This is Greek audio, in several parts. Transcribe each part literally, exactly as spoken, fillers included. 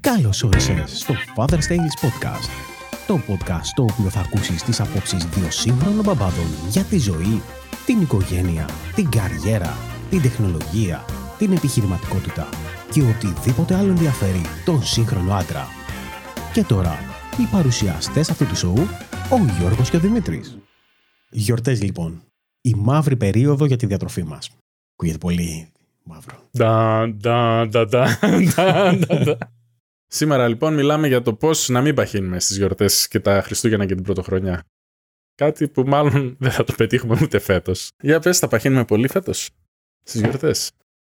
Καλώς όρισες στο Father's Tales Podcast, το podcast στο οποίο θα ακούσεις τις απόψεις δύο σύγχρονων μπαμπάδων για τη ζωή, την οικογένεια, την καριέρα, την τεχνολογία, την επιχειρηματικότητα και οτιδήποτε άλλο ενδιαφέρει τον σύγχρονο άντρα. Και τώρα, οι παρουσιαστές αυτού του σοου, ο Γιώργος και ο Δημήτρης. Γιορτές λοιπόν, η μαύρη περίοδο για τη διατροφή μας. Ακούγεται πολύ μαύρο. Νταν, νταν, νταν, νταν, νταν. Σήμερα λοιπόν μιλάμε για το πώς να μην παχύνουμε στις γιορτές και τα Χριστούγεννα και την Πρωτοχρονιά. Κάτι που μάλλον δεν θα το πετύχουμε ούτε φέτος. Για πες, θα παχύνουμε πολύ φέτος στις γιορτές?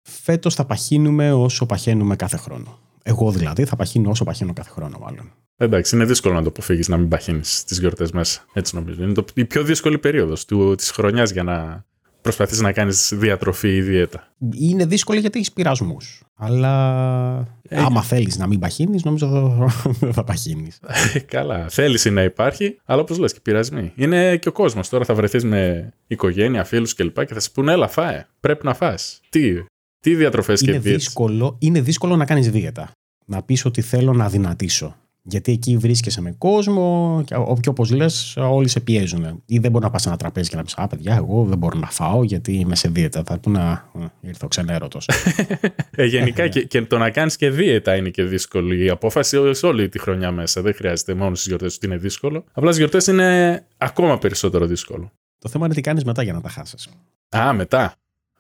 Φέτος θα παχύνουμε όσο παχαίνουμε κάθε χρόνο. Εγώ δηλαδή θα παχύνω όσο παχαίνω κάθε χρόνο, μάλλον. Εντάξει, είναι δύσκολο να το αποφύγεις να μην παχύνεις τις γιορτές μέσα. Έτσι νομίζω. Είναι το, η πιο δύσκολη περίοδος της χρονιάς για να προσπαθείς να κάνεις διατροφή ή διέτα. Είναι δύσκολο γιατί έχεις πειρασμούς. Αλλά ε, άμα θέλεις να μην παχύνεις, νομίζω δεν θα παχύνεις. Καλά. Θέληση να υπάρχει, αλλά όπως λες και πειρασμοί. Είναι και ο κόσμος. Τώρα θα βρεθείς με οικογένεια, φίλους κλπ. Και, και θα σου πούνε, έλα, φάε. Πρέπει να φας. Τι, τι διατροφές και δίαιτες. Είναι δύσκολο να κάνεις δίαιτα. Να πεις ότι θέλω να δυνατήσω. Γιατί εκεί βρίσκεσαι με κόσμο και όπως λες, όλοι σε πιέζουν. Ή δεν μπορεί να πας σε ένα τραπέζι και να πεις, α, παιδιά, εγώ δεν μπορώ να φάω γιατί είμαι σε δίαιτα. Θα πούνε, να ήρθε ο ξενέρωτος. ε, γενικά και, και το να κάνεις και δίαιτα είναι και δύσκολη η απόφαση σε όλη τη χρονιά μέσα. Δεν χρειάζεται μόνο στις γιορτές ότι είναι δύσκολο. Απλά στις γιορτές είναι ακόμα περισσότερο δύσκολο. Το θέμα είναι τι κάνεις μετά για να τα χάσεις. Α, μετά.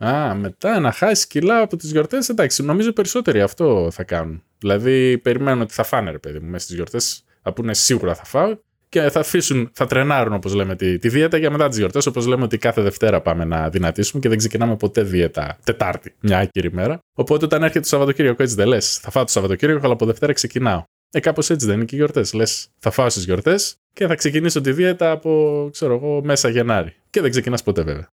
Α, μετά να χάσεις κιλά από τις γιορτές, εντάξει, νομίζω περισσότεροι αυτό θα κάνουν. Δηλαδή, περιμένω ότι θα φάνε, ρε παιδί μου, μέσα στις γιορτές, θα πούνε σίγουρα θα φάω και θα αφήσουν, θα τρενάρουν, όπως λέμε, τη, τη δίαιτα για μετά τις γιορτές. Όπως λέμε ότι κάθε Δευτέρα πάμε να δυνατήσουμε και δεν ξεκινάμε ποτέ δίαιτα Τετάρτη, μια άκυρη μέρα. Οπότε, όταν έρχεται το Σαββατοκύριακο, έτσι δεν λες, θα φάω το Σαββατοκύριακο, αλλά από Δευτέρα ξεκινάω. Ε, κάπως έτσι δεν είναι και οι γιορτές. Λες, θα φάω στις γιορτές και θα ξεκινήσω τη δίαιτα από, ξέρω εγώ, μέσα Γενάρη. Και δεν ξεκινάς ποτέ, βέβαια.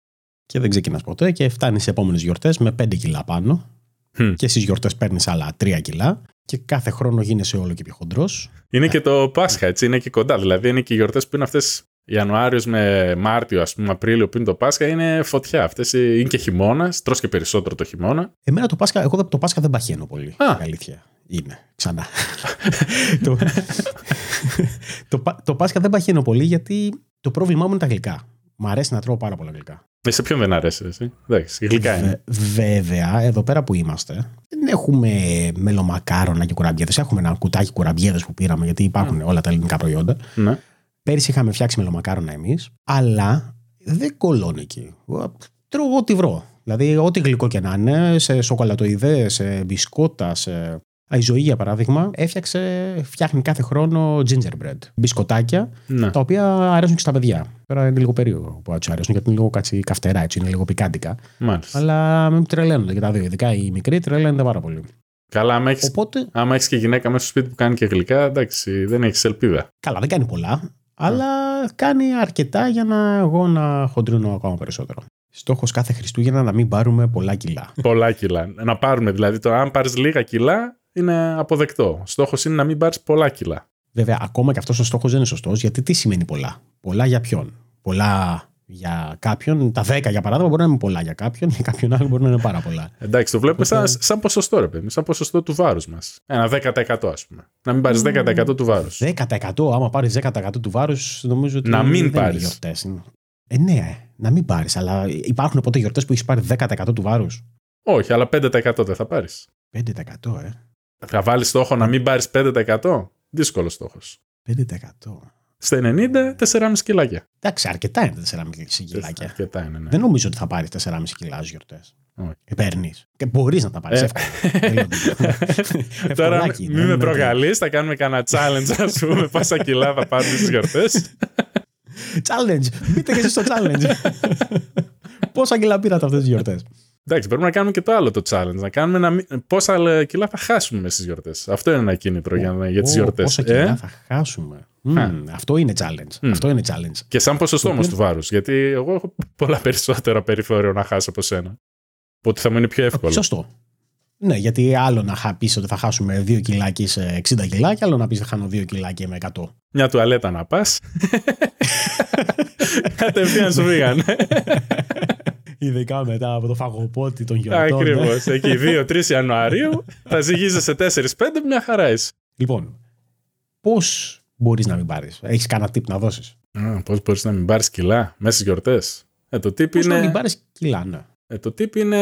Και δεν ξεκινάς ποτέ και φτάνεις στις επόμενες γιορτές με πέντε κιλά πάνω. Mm. Και στις γιορτές παίρνεις άλλα τρία κιλά. Και κάθε χρόνο γίνεσαι όλο και πιο χοντρός. Είναι και το Πάσχα, έτσι, είναι και κοντά. Δηλαδή, είναι και οι γιορτές που είναι αυτές Ιανουάριος με Μάρτιο, ας πούμε, Απρίλιο, που είναι το Πάσχα, είναι φωτιά. Αυτές είναι και χειμώνας, τρως και περισσότερο το χειμώνα. Εμένα το Πάσχα, εγώ το Πάσχα δεν παχαίνω πολύ. Α. Η αλήθεια είναι. Ξανά. το, το, το Πάσχα δεν παχαίνω πολύ γιατί το πρόβλημά μου είναι τα γλυκά. Μ' αρέσει να τρώω πάρα πολλά γλυκά. Σε ποιον δεν αρέσει, εσύ? Εντάξει, γλυκά είναι. Βέβαια, εδώ πέρα που είμαστε, δεν έχουμε μελομακάρονα και κουραμπιέδες. Έχουμε ένα κουτάκι κουραμπιέδες που πήραμε, γιατί υπάρχουν mm. όλα τα ελληνικά προϊόντα. Mm. Πέρυσι είχαμε φτιάξει μελομακάρονα εμείς, αλλά δεν κολλώνει εκεί. Τρώω ό,τι βρω. Δηλαδή, ό,τι γλυκό και να είναι, σε σοκολατοειδές, σε μπισκότα, σε. Η Ζωή, για παράδειγμα, έφτιαξε, φτιάχνει κάθε χρόνο gingerbread. Μπισκοτάκια, ναι, τα οποία αρέσουν και στα παιδιά. Τώρα είναι λίγο περίεργο που του αρέσουν, γιατί είναι λίγο κάτσι καυτερά, έτσι, είναι λίγο πικάντικα. Μάλιστα. Αλλά μην τρελαίνονται και τα δύο. Ειδικά οι μικροί τρελαίνονται πάρα πολύ. Καλά, άμα έχεις, Οπότε... άμα έχεις και γυναίκα μέσα στο σπίτι που κάνει και γλυκά, εντάξει, δεν έχεις ελπίδα. Καλά, δεν κάνει πολλά, αλλά mm. κάνει αρκετά για να εγώ να χοντρίνω ακόμα περισσότερο. Στόχος κάθε Χριστούγεννα να μην πάρουμε πολλά κιλά. Πολλά κιλά. Να πάρουμε δηλαδή το αν πάρεις λίγα κιλά. Είναι αποδεκτό. Στόχος είναι να μην πάρεις πολλά κιλά. Βέβαια, ακόμα και αυτός ο στόχος δεν είναι σωστός, γιατί τι σημαίνει πολλά? Πολλά για ποιον? Πολλά για κάποιον. Τα δέκα για παράδειγμα μπορεί να είναι πολλά για κάποιον, για κάποιον άλλο μπορεί να είναι πάρα πολλά. Εντάξει, το βλέπουμε Οπότε... σαν, σαν ποσοστό, ρε παιδί, σαν ποσοστό του βάρους μας. Ένα δέκα τοις εκατό, ας πούμε. Να μην πάρεις δέκα τοις εκατό mm, του βάρους. δέκα τοις εκατό, άμα πάρεις δέκα τοις εκατό του βάρους, νομίζω ότι. Να μην πάρεις. Ε, ναι, να μην πάρεις, αλλά υπάρχουν ποτέ γιορτές που έχεις πάρει δέκα τοις εκατό του βάρους? Όχι, αλλά πέντε τοις εκατό δεν θα πάρεις. πέντε τοις εκατό, ε. Θα βάλεις στόχο να μην πάρεις πέντε τοις εκατό. Δύσκολος στόχος. πέντε τοις εκατό. Στα ενενήντα, τέσσερα κόμμα πέντε κιλάκια. Εντάξει, αρκετά είναι τα τέσσερα κόμμα πέντε κιλάκια. Αρκετά είναι, ναι. Δεν νομίζω ότι θα πάρεις τέσσερα κόμμα πέντε κιλά στις γιορτές. Okay. Παίρνεις. Και μπορείς να τα πάρεις. Ε. Τώρα μην με προκαλείς, θα κάνουμε κανένα challenge, ας πούμε, πόσα κιλά θα πάρεις στις γιορτές. Challenge. Μπείτε και εσείς στο challenge. Πόσα κιλά πήρατε αυτές τις γιορτές? Εντάξει, πρέπει να κάνουμε και το άλλο το challenge. Να κάνουμε να μην... πόσα κιλά θα χάσουμε στις γιορτές. Αυτό είναι ένα κίνητρο oh, για, να... oh, για τις γιορτές. Πόσα ε? κιλά θα χάσουμε. Mm, αυτό είναι challenge. Mm. Αυτό είναι challenge. Και σαν ποσοστό όμως του βάρους. Γιατί εγώ έχω πολλά περισσότερα περιθώριο να χάσω από σένα. Οπότε θα μου είναι πιο εύκολο. Σωστό. Ναι, γιατί άλλο να πεις ότι θα χάσουμε δύο κιλά και σε εξήντα κιλά, και άλλο να πεις θα χάνω δύο κιλά και με εκατό. Μια τουαλέτα να πας. Κατευθείαν σου φύγανε. Ειδικά μετά από το φαγοπότη των γιορτών. Ακριβώς. Εκεί δύο τρεις Ιανουαρίου θα ζυγίζεσαι τέσσερα πέντε, μια χαρά είσαι. Λοιπόν, πώς μπορείς να μην πάρεις? Έχεις κανένα tip να δώσεις? Mm, πώς μπορείς να μην πάρεις κιλά μέσα στις γιορτές? Ε, το tip πώς είναι... να μην πάρεις κιλά, ναι. Ε, το tip είναι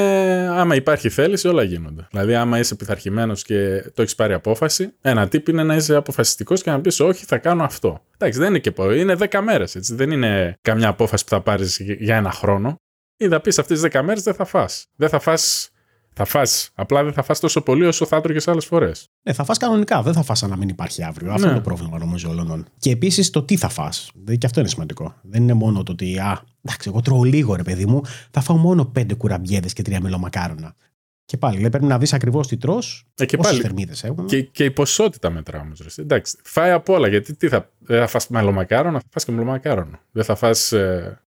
άμα υπάρχει θέληση, όλα γίνονται. Δηλαδή, άμα είσαι πειθαρχημένος και το έχεις πάρει απόφαση, ένα tip είναι να είσαι αποφασιστικός και να πεις όχι, θα κάνω αυτό. Εντάξει, δεν είναι και πολύ, είναι δέκα μέρες. Έτσι. Δεν είναι καμιά απόφαση που θα πάρεις για ένα χρόνο. Ή θα πεις αυτές τις δέκα μέρες δεν θα φας. Δεν θα φας. Θα φας. Απλά δεν θα φας τόσο πολύ όσο θα έτρωγες άλλες φορές. Ναι, θα φας κανονικά. Δεν θα φας αν να μην υπάρχει αύριο. Ναι. Αυτό είναι το πρόβλημα νομίζω όλων. Και επίσης το τι θα φας. Και αυτό είναι σημαντικό. Δεν είναι μόνο το ότι, α, εντάξει, εγώ τρώω λίγο ρε παιδί μου, θα φάω μόνο πέντε κουραμπιέδες και τρία μελομακάρονα. Και πάλι, λέει, πρέπει να δεις ακριβώς τι τρως, ε, πόσες θερμίδες έχουν. Και, και η ποσότητα μετρά όμως. Εντάξει, φάει απ' όλα. Γιατί τι θα, θα φας μελομακάρονα, θα φας και μελομακάρονα. Δεν θα φας. Ε...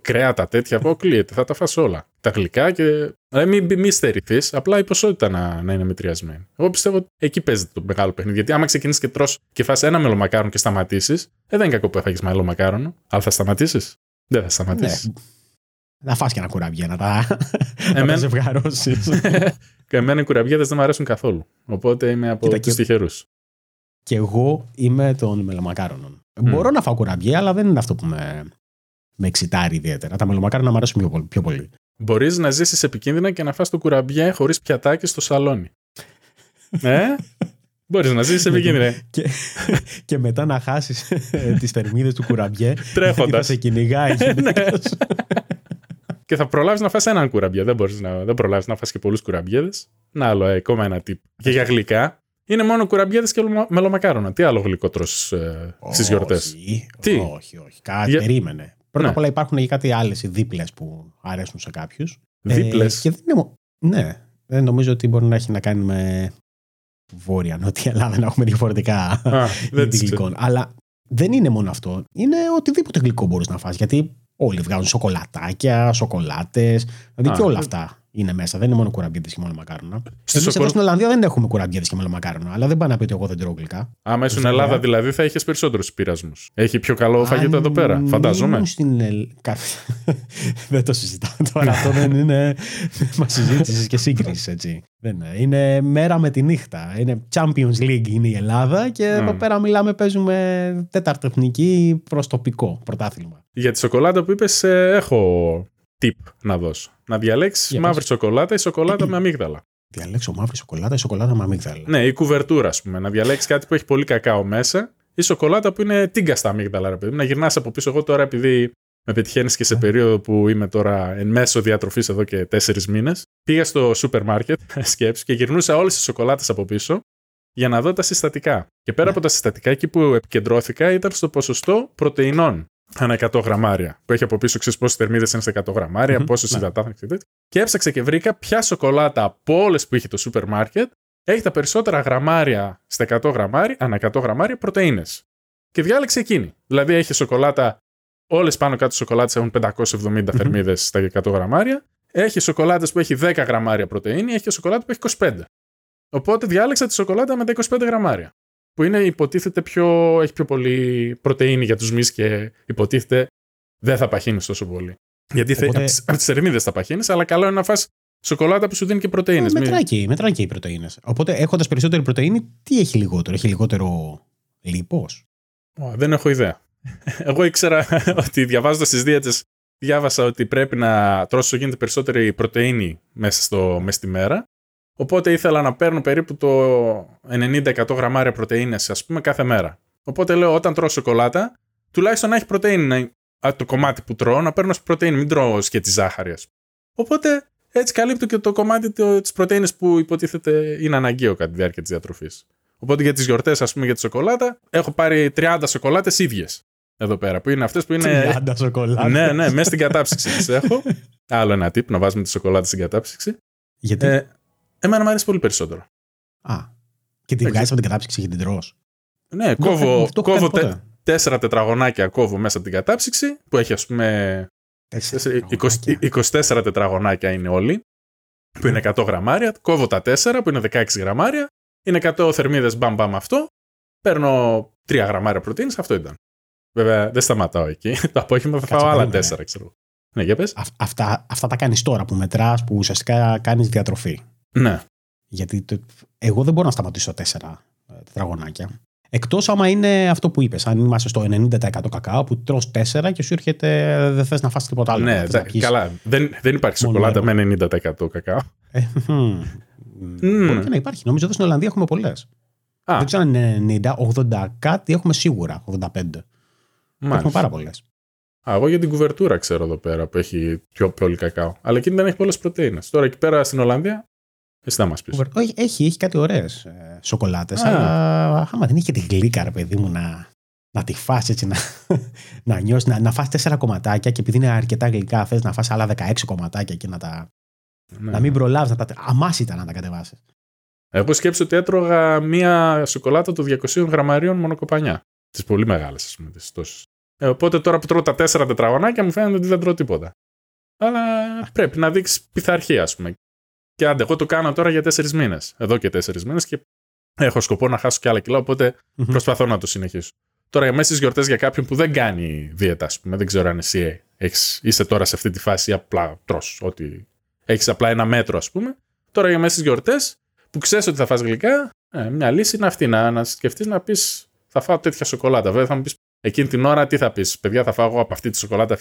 κρέατα τέτοια, αποκλείεται, θα τα φας όλα. Τα γλυκά και. Δηλαδή μην, μην στερηθείς, απλά η ποσότητα να, να είναι μετριασμένη. Εγώ πιστεύω ότι εκεί παίζεται το μεγάλο παιχνίδι. Γιατί άμα ξεκινήσεις και τρως και φας ένα μελομακάρονο και σταματήσεις, ε, δεν είναι κακό που έφαγες μελομακάρονο, αλλά θα σταματήσεις. Δεν θα σταματήσεις. Ναι. Να φας και ένα κουραμπιέ, να τα, Εμένα... τα ζευγαρώσεις. Εμένα οι κουραμπιέδες δεν μου αρέσουν καθόλου. Οπότε είμαι από τους και... τυχερούς. Και εγώ είμαι των μελομακάρονων. Mm. Μπορώ να φάω κουραμπιέ, αλλά δεν είναι αυτό που με. Με εξητάρει ιδιαίτερα. Τα μελομακάρονα μου αρέσουν πιο πολύ. Πιο πολύ. Μπορείς να ζήσεις επικίνδυνα και να φας το κουραμπιέ χωρίς πιατάκι στο σαλόνι. ε? Μπορείς να ζήσεις επικίνδυνα. και, και μετά να χάσεις τις θερμίδες του κουραμπιέ. Τρέχοντας. Σε κυνηγάει. Και θα προλάβεις να φας έναν κουραμπιέ. Δεν, να, δεν προλάβεις να φας και πολλούς κουραμπιέδες. Να άλλο, ε, ακόμα ένα τύπο. Και για γλυκά. Είναι μόνο κουραμπιέδες και μελομακάρονα. Τι άλλο γλυκό τρως ε, στις γιορτές? Όχι, όχι, όχι. Κάτι για... περίμενε. Πρώτα απ' όλα υπάρχουν και κάτι άλλες οι δίπλες που αρέσουν σε κάποιους. Δίπλες. Ε, και δεν είναι, ναι, δεν νομίζω ότι μπορεί να έχει να κάνει με Βόρεια, Νότια Ελλάδα, να έχουμε διαφορετικά είδη γλυκών. Αλλά δεν είναι μόνο αυτό. Είναι οτιδήποτε γλυκό μπορείς να φας. Γιατί όλοι βγάζουν σοκολατάκια, σοκολάτες. Δηλαδή και όλα αυτά είναι μέσα. Δεν είναι μόνο κουραμπιέδες και μόνο μακάρονα. Εμείς σοκολ... εδώ στην Ολλανδία δεν έχουμε κουραμπιέδες και μόνο μακάρονα. Αλλά δεν πάει να πει ότι εγώ δεν τρώω γλυκά. Άμα ήσουν Ελλάδα, δηλαδή θα είχες περισσότερους πειρασμούς. Έχει πιο καλό φαγητό εδώ πέρα, φαντάζομαι. Στην... δεν το συζητάω τώρα. Αυτό δεν είναι θέμα συζήτησης και σύγκρισης, έτσι. Δεν είναι. Είναι μέρα με τη νύχτα. Είναι Champions League είναι η Ελλάδα και mm. εδώ πέρα μιλάμε, παίζουμε τέταρτη εθνική προς τοπικό πρωτάθλημα. Για τη σοκολάτα που είπες, έχω tip να δώσω. Να διαλέξεις μαύρη σοκολάτα ή σοκολάτα με αμύγδαλα. Διαλέξω μαύρη σοκολάτα ή σοκολάτα με αμύγδαλα. Ναι, η κουβερτούρα, ας πούμε. Να διαλέξεις κάτι που έχει πολύ κακάο μέσα ή σοκολάτα που είναι τίγκα στα αμύγδαλα, ρε παιδί. Να γυρνάς από πίσω. Εγώ τώρα, επειδή με πετυχαίνεις και σε περίοδο που είμαι τώρα εν μέσω διατροφής εδώ και τέσσερις μήνες, πήγα στο σούπερ μάρκετ, σκέψου, και γυρνούσα όλες τις σοκολάτες από πίσω για να δω τα συστατικά. Και πέρα από τα συστατικά, εκεί που επικεντρώθηκα ήταν στο ποσοστό πρωτεϊνών. Ανά εκατό γραμμάρια. Που έχει από πίσω, ξέρεις πόσες θερμίδες είναι στα εκατό γραμμάρια, mm-hmm. πόσες υδατάθρακα και τέτοια. Και έψαξα και βρήκα ποια σοκολάτα από όλες που είχε το σούπερ μάρκετ έχει τα περισσότερα γραμμάρια στα εκατό γραμμάρια, ανά εκατό γραμμάρια πρωτεΐνες. Και διάλεξε εκείνη. Δηλαδή έχει σοκολάτα, όλες πάνω κάτω σοκολάτες έχουν πεντακόσιες εβδομήντα mm-hmm. θερμίδες στα εκατό γραμμάρια. Έχει σοκολάτες που έχει δέκα γραμμάρια πρωτεΐνη, έχει σοκολάτα που έχει είκοσι πέντε. Οπότε διάλεξα τη σοκολάτα με τα είκοσι πέντε γραμμάρια. Που είναι, υποτίθεται, πιο, έχει πιο πολύ πρωτεΐνη για τους μυς και υποτίθεται δεν θα παχύνεις τόσο πολύ. Γιατί Οπότε... θε, από τις θερμίδες θα παχύνεις, αλλά καλό είναι να φας σοκολάτα που σου δίνει και πρωτεΐνες. Ε, μετράει και, μετρά και οι πρωτεΐνες. Οπότε έχοντας περισσότερη πρωτεΐνη, τι έχει λιγότερο? Έχει λιγότερο λίπος? Δεν έχω ιδέα. Εγώ ήξερα ότι διαβάζοντας τις δίαιτες, διάβασα ότι πρέπει να τρως όσο γίνεται περισσότερη πρωτεΐνη μέσα, στο, μέσα στη μέρα. Οπότε ήθελα να παίρνω περίπου το ενενήντα εκατό γραμμάρια πρωτεΐνες, ας πούμε, κάθε μέρα. Οπότε λέω, όταν τρώω σοκολάτα, τουλάχιστον να έχει πρωτεΐνη το κομμάτι που τρώω, να παίρνω πρωτεΐνη, μην τρώω και τη ζάχαρη, ας πούμε. Οπότε έτσι καλύπτω και το κομμάτι της πρωτεΐνης που υποτίθεται είναι αναγκαίο κατά τη διάρκεια της διατροφής. Οπότε για τις γιορτές, ας πούμε, για τη σοκολάτα, έχω πάρει τριάντα σοκολάτες ίδιες εδώ πέρα, που είναι αυτές που είναι. τριάντα σοκολάτες. Ναι, ναι, μέσα στην κατάψυξη τις έχω. Άλλο ένα tip, να βάζουμε τη σοκολάτα στην κατάψυξη. Γιατί? Ε, Εμένα μου αρέσει πολύ περισσότερο. Α, και τη βγάζεις από την κατάψυξη και την τρως. Ναι, κόβω, κόβω τε, τέσσερα τετραγωνάκια κόβω μέσα από την κατάψυξη, που έχει, ας πούμε, είκοσι τέσσερα τετραγωνάκια είναι όλοι, που είναι εκατό γραμμάρια. Κόβω τα τέσσερα, που είναι δεκαέξι γραμμάρια. Είναι εκατό θερμίδες, μπαμ μπαμ αυτό. Παίρνω τρία γραμμάρια πρωτεΐνης, αυτό ήταν. Βέβαια, δεν σταματάω εκεί. Το απόγευμα θα φάω άλλα τέσσερα, ξέρω. Ναι, για πες. Α, αυτά, αυτά τα κάνεις τώρα που μετράς, που ουσιαστικά κάνεις διατροφή. Ναι. Γιατί το, εγώ δεν μπορώ να σταματήσω τέσσερα τετραγωνάκια. Εκτός άμα είναι αυτό που είπες, αν είμαστε στο ενενήντα τοις εκατό κακάο που τρως τέσσερα και σου έρχεται δεν θες να φας τίποτα άλλο. Ναι, δε, καλά. Δεν, δεν υπάρχει σοκολάτα με ενενήντα τοις εκατό κακάο. Ε, mm. Μπορεί και να υπάρχει. Νομίζω ότι στην Ολλανδία έχουμε πολλές. Α. Δεν ξέρω αν είναι ενενήντα, ογδόντα κάτι έχουμε σίγουρα, ογδόντα πέντε. Μάλιστα. Έχουμε πάρα πολλές. Α, εγώ για την κουβερτούρα ξέρω εδώ πέρα που έχει πιο πολύ κακάο. Αλλά εκείνη δεν έχει πολλές πρωτεΐνες. Τώρα εκεί πέρα στην Ολλανδία, εσύ θα μας πεις. Έχει, έχει, έχει κάτι ωραίες ε, σοκολάτες. Α. Αλλά άμα δεν έχει και τη γλύκα, ρε παιδί μου, να, να τη φας έτσι, να, να νιώσεις, να, να φας τέσσερα κομματάκια και επειδή είναι αρκετά γλυκά, θες να φας άλλα δεκαέξι κομματάκια και να τα. Ναι. Να μην προλάβεις, να τα. Αμάσιτα να τα κατεβάσεις. Εγώ σκέψω ότι έτρωγα μία σοκολάτα των διακοσίων γραμμαρίων μονοκοπανιά. Τις πολύ μεγάλες, ας πούμε. Τις τόσες. Ε, οπότε τώρα που τρώω τα τέσσερα τετραγωνάκια μου φαίνεται ότι δεν τρώω τίποτα. Αλλά πρέπει να δείξεις πειθαρχία, ας πούμε. Και άντε, εγώ το κάνω τώρα για τέσσερις μήνες. Εδώ και τέσσερις μήνες και έχω σκοπό να χάσω και άλλα κιλά. Οπότε mm-hmm. προσπαθώ να το συνεχίσω. Τώρα, μέσα στις γιορτές για κάποιον που δεν κάνει δίαιτα, ας πούμε, δεν ξέρω αν εσύ έχεις, είσαι τώρα σε αυτή τη φάση ή απλά τρως. Ότι έχεις απλά ένα μέτρο, ας πούμε. Τώρα, για μέσα στις γιορτές που ξέρεις ότι θα φας γλυκά, ε, μια λύση είναι αυτή. Να, να σκεφτείς να πεις θα φάω τέτοια σοκολάτα. Βέβαια, θα μου πεις. Εκείνη την ώρα τι θα πεις, παιδιά, θα φάω εγώ από αυτή τη σοκολάτα,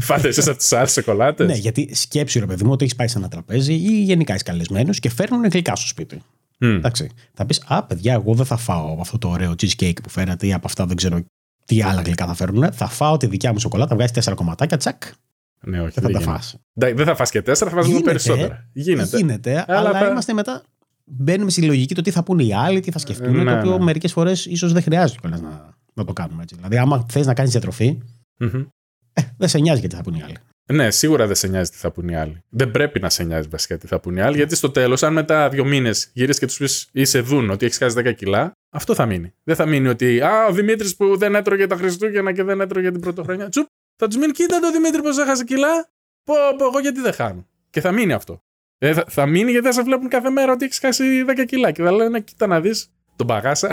φάτε εσείς από τις άλλες σοκολάτες. Ναι, γιατί σκέψου, ρε παιδί μου, ότι έχεις πάει σε ένα τραπέζι ή γενικά είσαι καλεσμένος και φέρνουν γλυκά στο σπίτι. Mm. Εντάξει. Θα πεις, α, παιδιά, εγώ δεν θα φάω από αυτό το ωραίο cheesecake που φέρατε ή από αυτά δεν ξέρω τι άλλα γλυκά θα φέρνουν. Θα φάω τη δικιά μου σοκολάτα, βγάζεις τέσσερα κομματάκια, τσακ. Ναι, όχι. Και θα δεν τα φας. Δεν θα φας και τέσσερα, θα φας λίγο περισσότερα. Γίνεται. Γίνεται, αλλά, αλλά είμαστε μετά. Μπαίνουμε στη λογική το τι θα πούνε οι άλλοι, τι θα σκεφτούν. Ναι, το οποίο ναι. Μερικές φορές ίσως δεν χρειάζεται κιόλας να. Να το κάνουμε έτσι. Δηλαδή, άμα θες να κάνεις διατροφή, mm-hmm. ε, δεν σε νοιάζει γιατί θα πουν οι άλλοι. Ναι, σίγουρα δεν σε νοιάζει τι θα πουν οι άλλοι. Δεν πρέπει να σε νοιάζει βασικά τι θα πουν οι άλλοι, γιατί στο τέλος, αν μετά δύο μήνες γυρίσεις και τους πεις ή σε δουν ότι έχεις χάσει δέκα κιλά, αυτό θα μείνει. Δεν θα μείνει ότι α, ο Δημήτρης που δεν έτρωγε τα Χριστούγεννα και δεν έτρωγε την Πρωτοχρονιά. Τσουπ, θα τους μείνει, κοίτα το Δημήτρη πως έχασε κιλά. Πω, πω, εγώ γιατί δεν χάνω. Και θα μείνει αυτό. Ε, θα, θα μείνει γιατί θα σε βλέπουν κάθε μέρα ότι έχεις χάσει δέκα κιλά. Και θα λένε, κοίτα να δεις, τον παγάσα.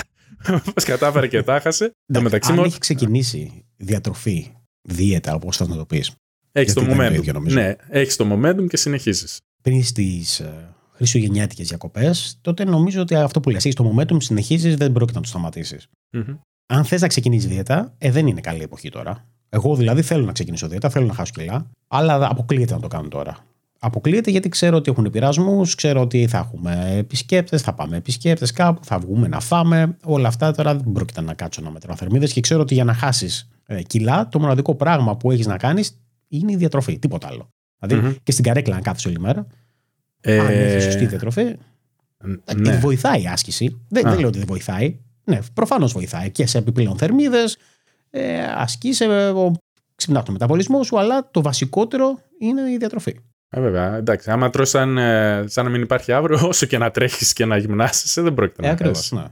Μας κατάφερε και τα χάσε. Αν μου... έχει ξεκινήσει διατροφή, δίαιτα, όπως θα το πεις. Έχεις το momentum. Το ίδιο, ναι, έχεις το momentum και συνεχίζεις. Πριν στις ε, χριστουγεννιάτικες διακοπές, τότε νομίζω ότι αυτό που λες, έχεις το momentum, συνεχίζεις, δεν πρόκειται να το σταματήσεις. Mm-hmm. Αν θες να ξεκινήσεις δίαιτα, ε, δεν είναι καλή εποχή τώρα. Εγώ δηλαδή θέλω να ξεκινήσω δίαιτα, θέλω να χάσω κιλά, αλλά αποκλείεται να το κάνω τώρα. Αποκλείεται γιατί ξέρω ότι έχουν πειρασμούς, ξέρω ότι θα έχουμε επισκέπτες, θα πάμε επισκέπτες κάπου, θα βγούμε να φάμε. Όλα αυτά τώρα δεν πρόκειται να κάτσω να μετράω θερμίδες και ξέρω ότι για να χάσεις ε, κιλά, το μοναδικό πράγμα που έχεις να κάνεις είναι η διατροφή. Τίποτα άλλο. Δηλαδή mm-hmm. και στην καρέκλα να κάθεσαι όλη μέρα. Ε... Αν έχεις σωστή διατροφή. Ναι. Βοηθάει η άσκηση. Δεν, δεν λέω ότι δεν βοηθάει. Ναι, προφανώς βοηθάει και σε επιπλέον θερμίδες. Ε, ασκεί, ε, ξυπνά το μεταβολισμό σου, αλλά το βασικότερο είναι η διατροφή. Ε, βέβαια, εντάξει. Άμα τρως σαν, σαν να μην υπάρχει αύριο, όσο και να τρέχεις και να γυμνάσαι, δεν πρόκειται ε, να κάνεις. Ναι.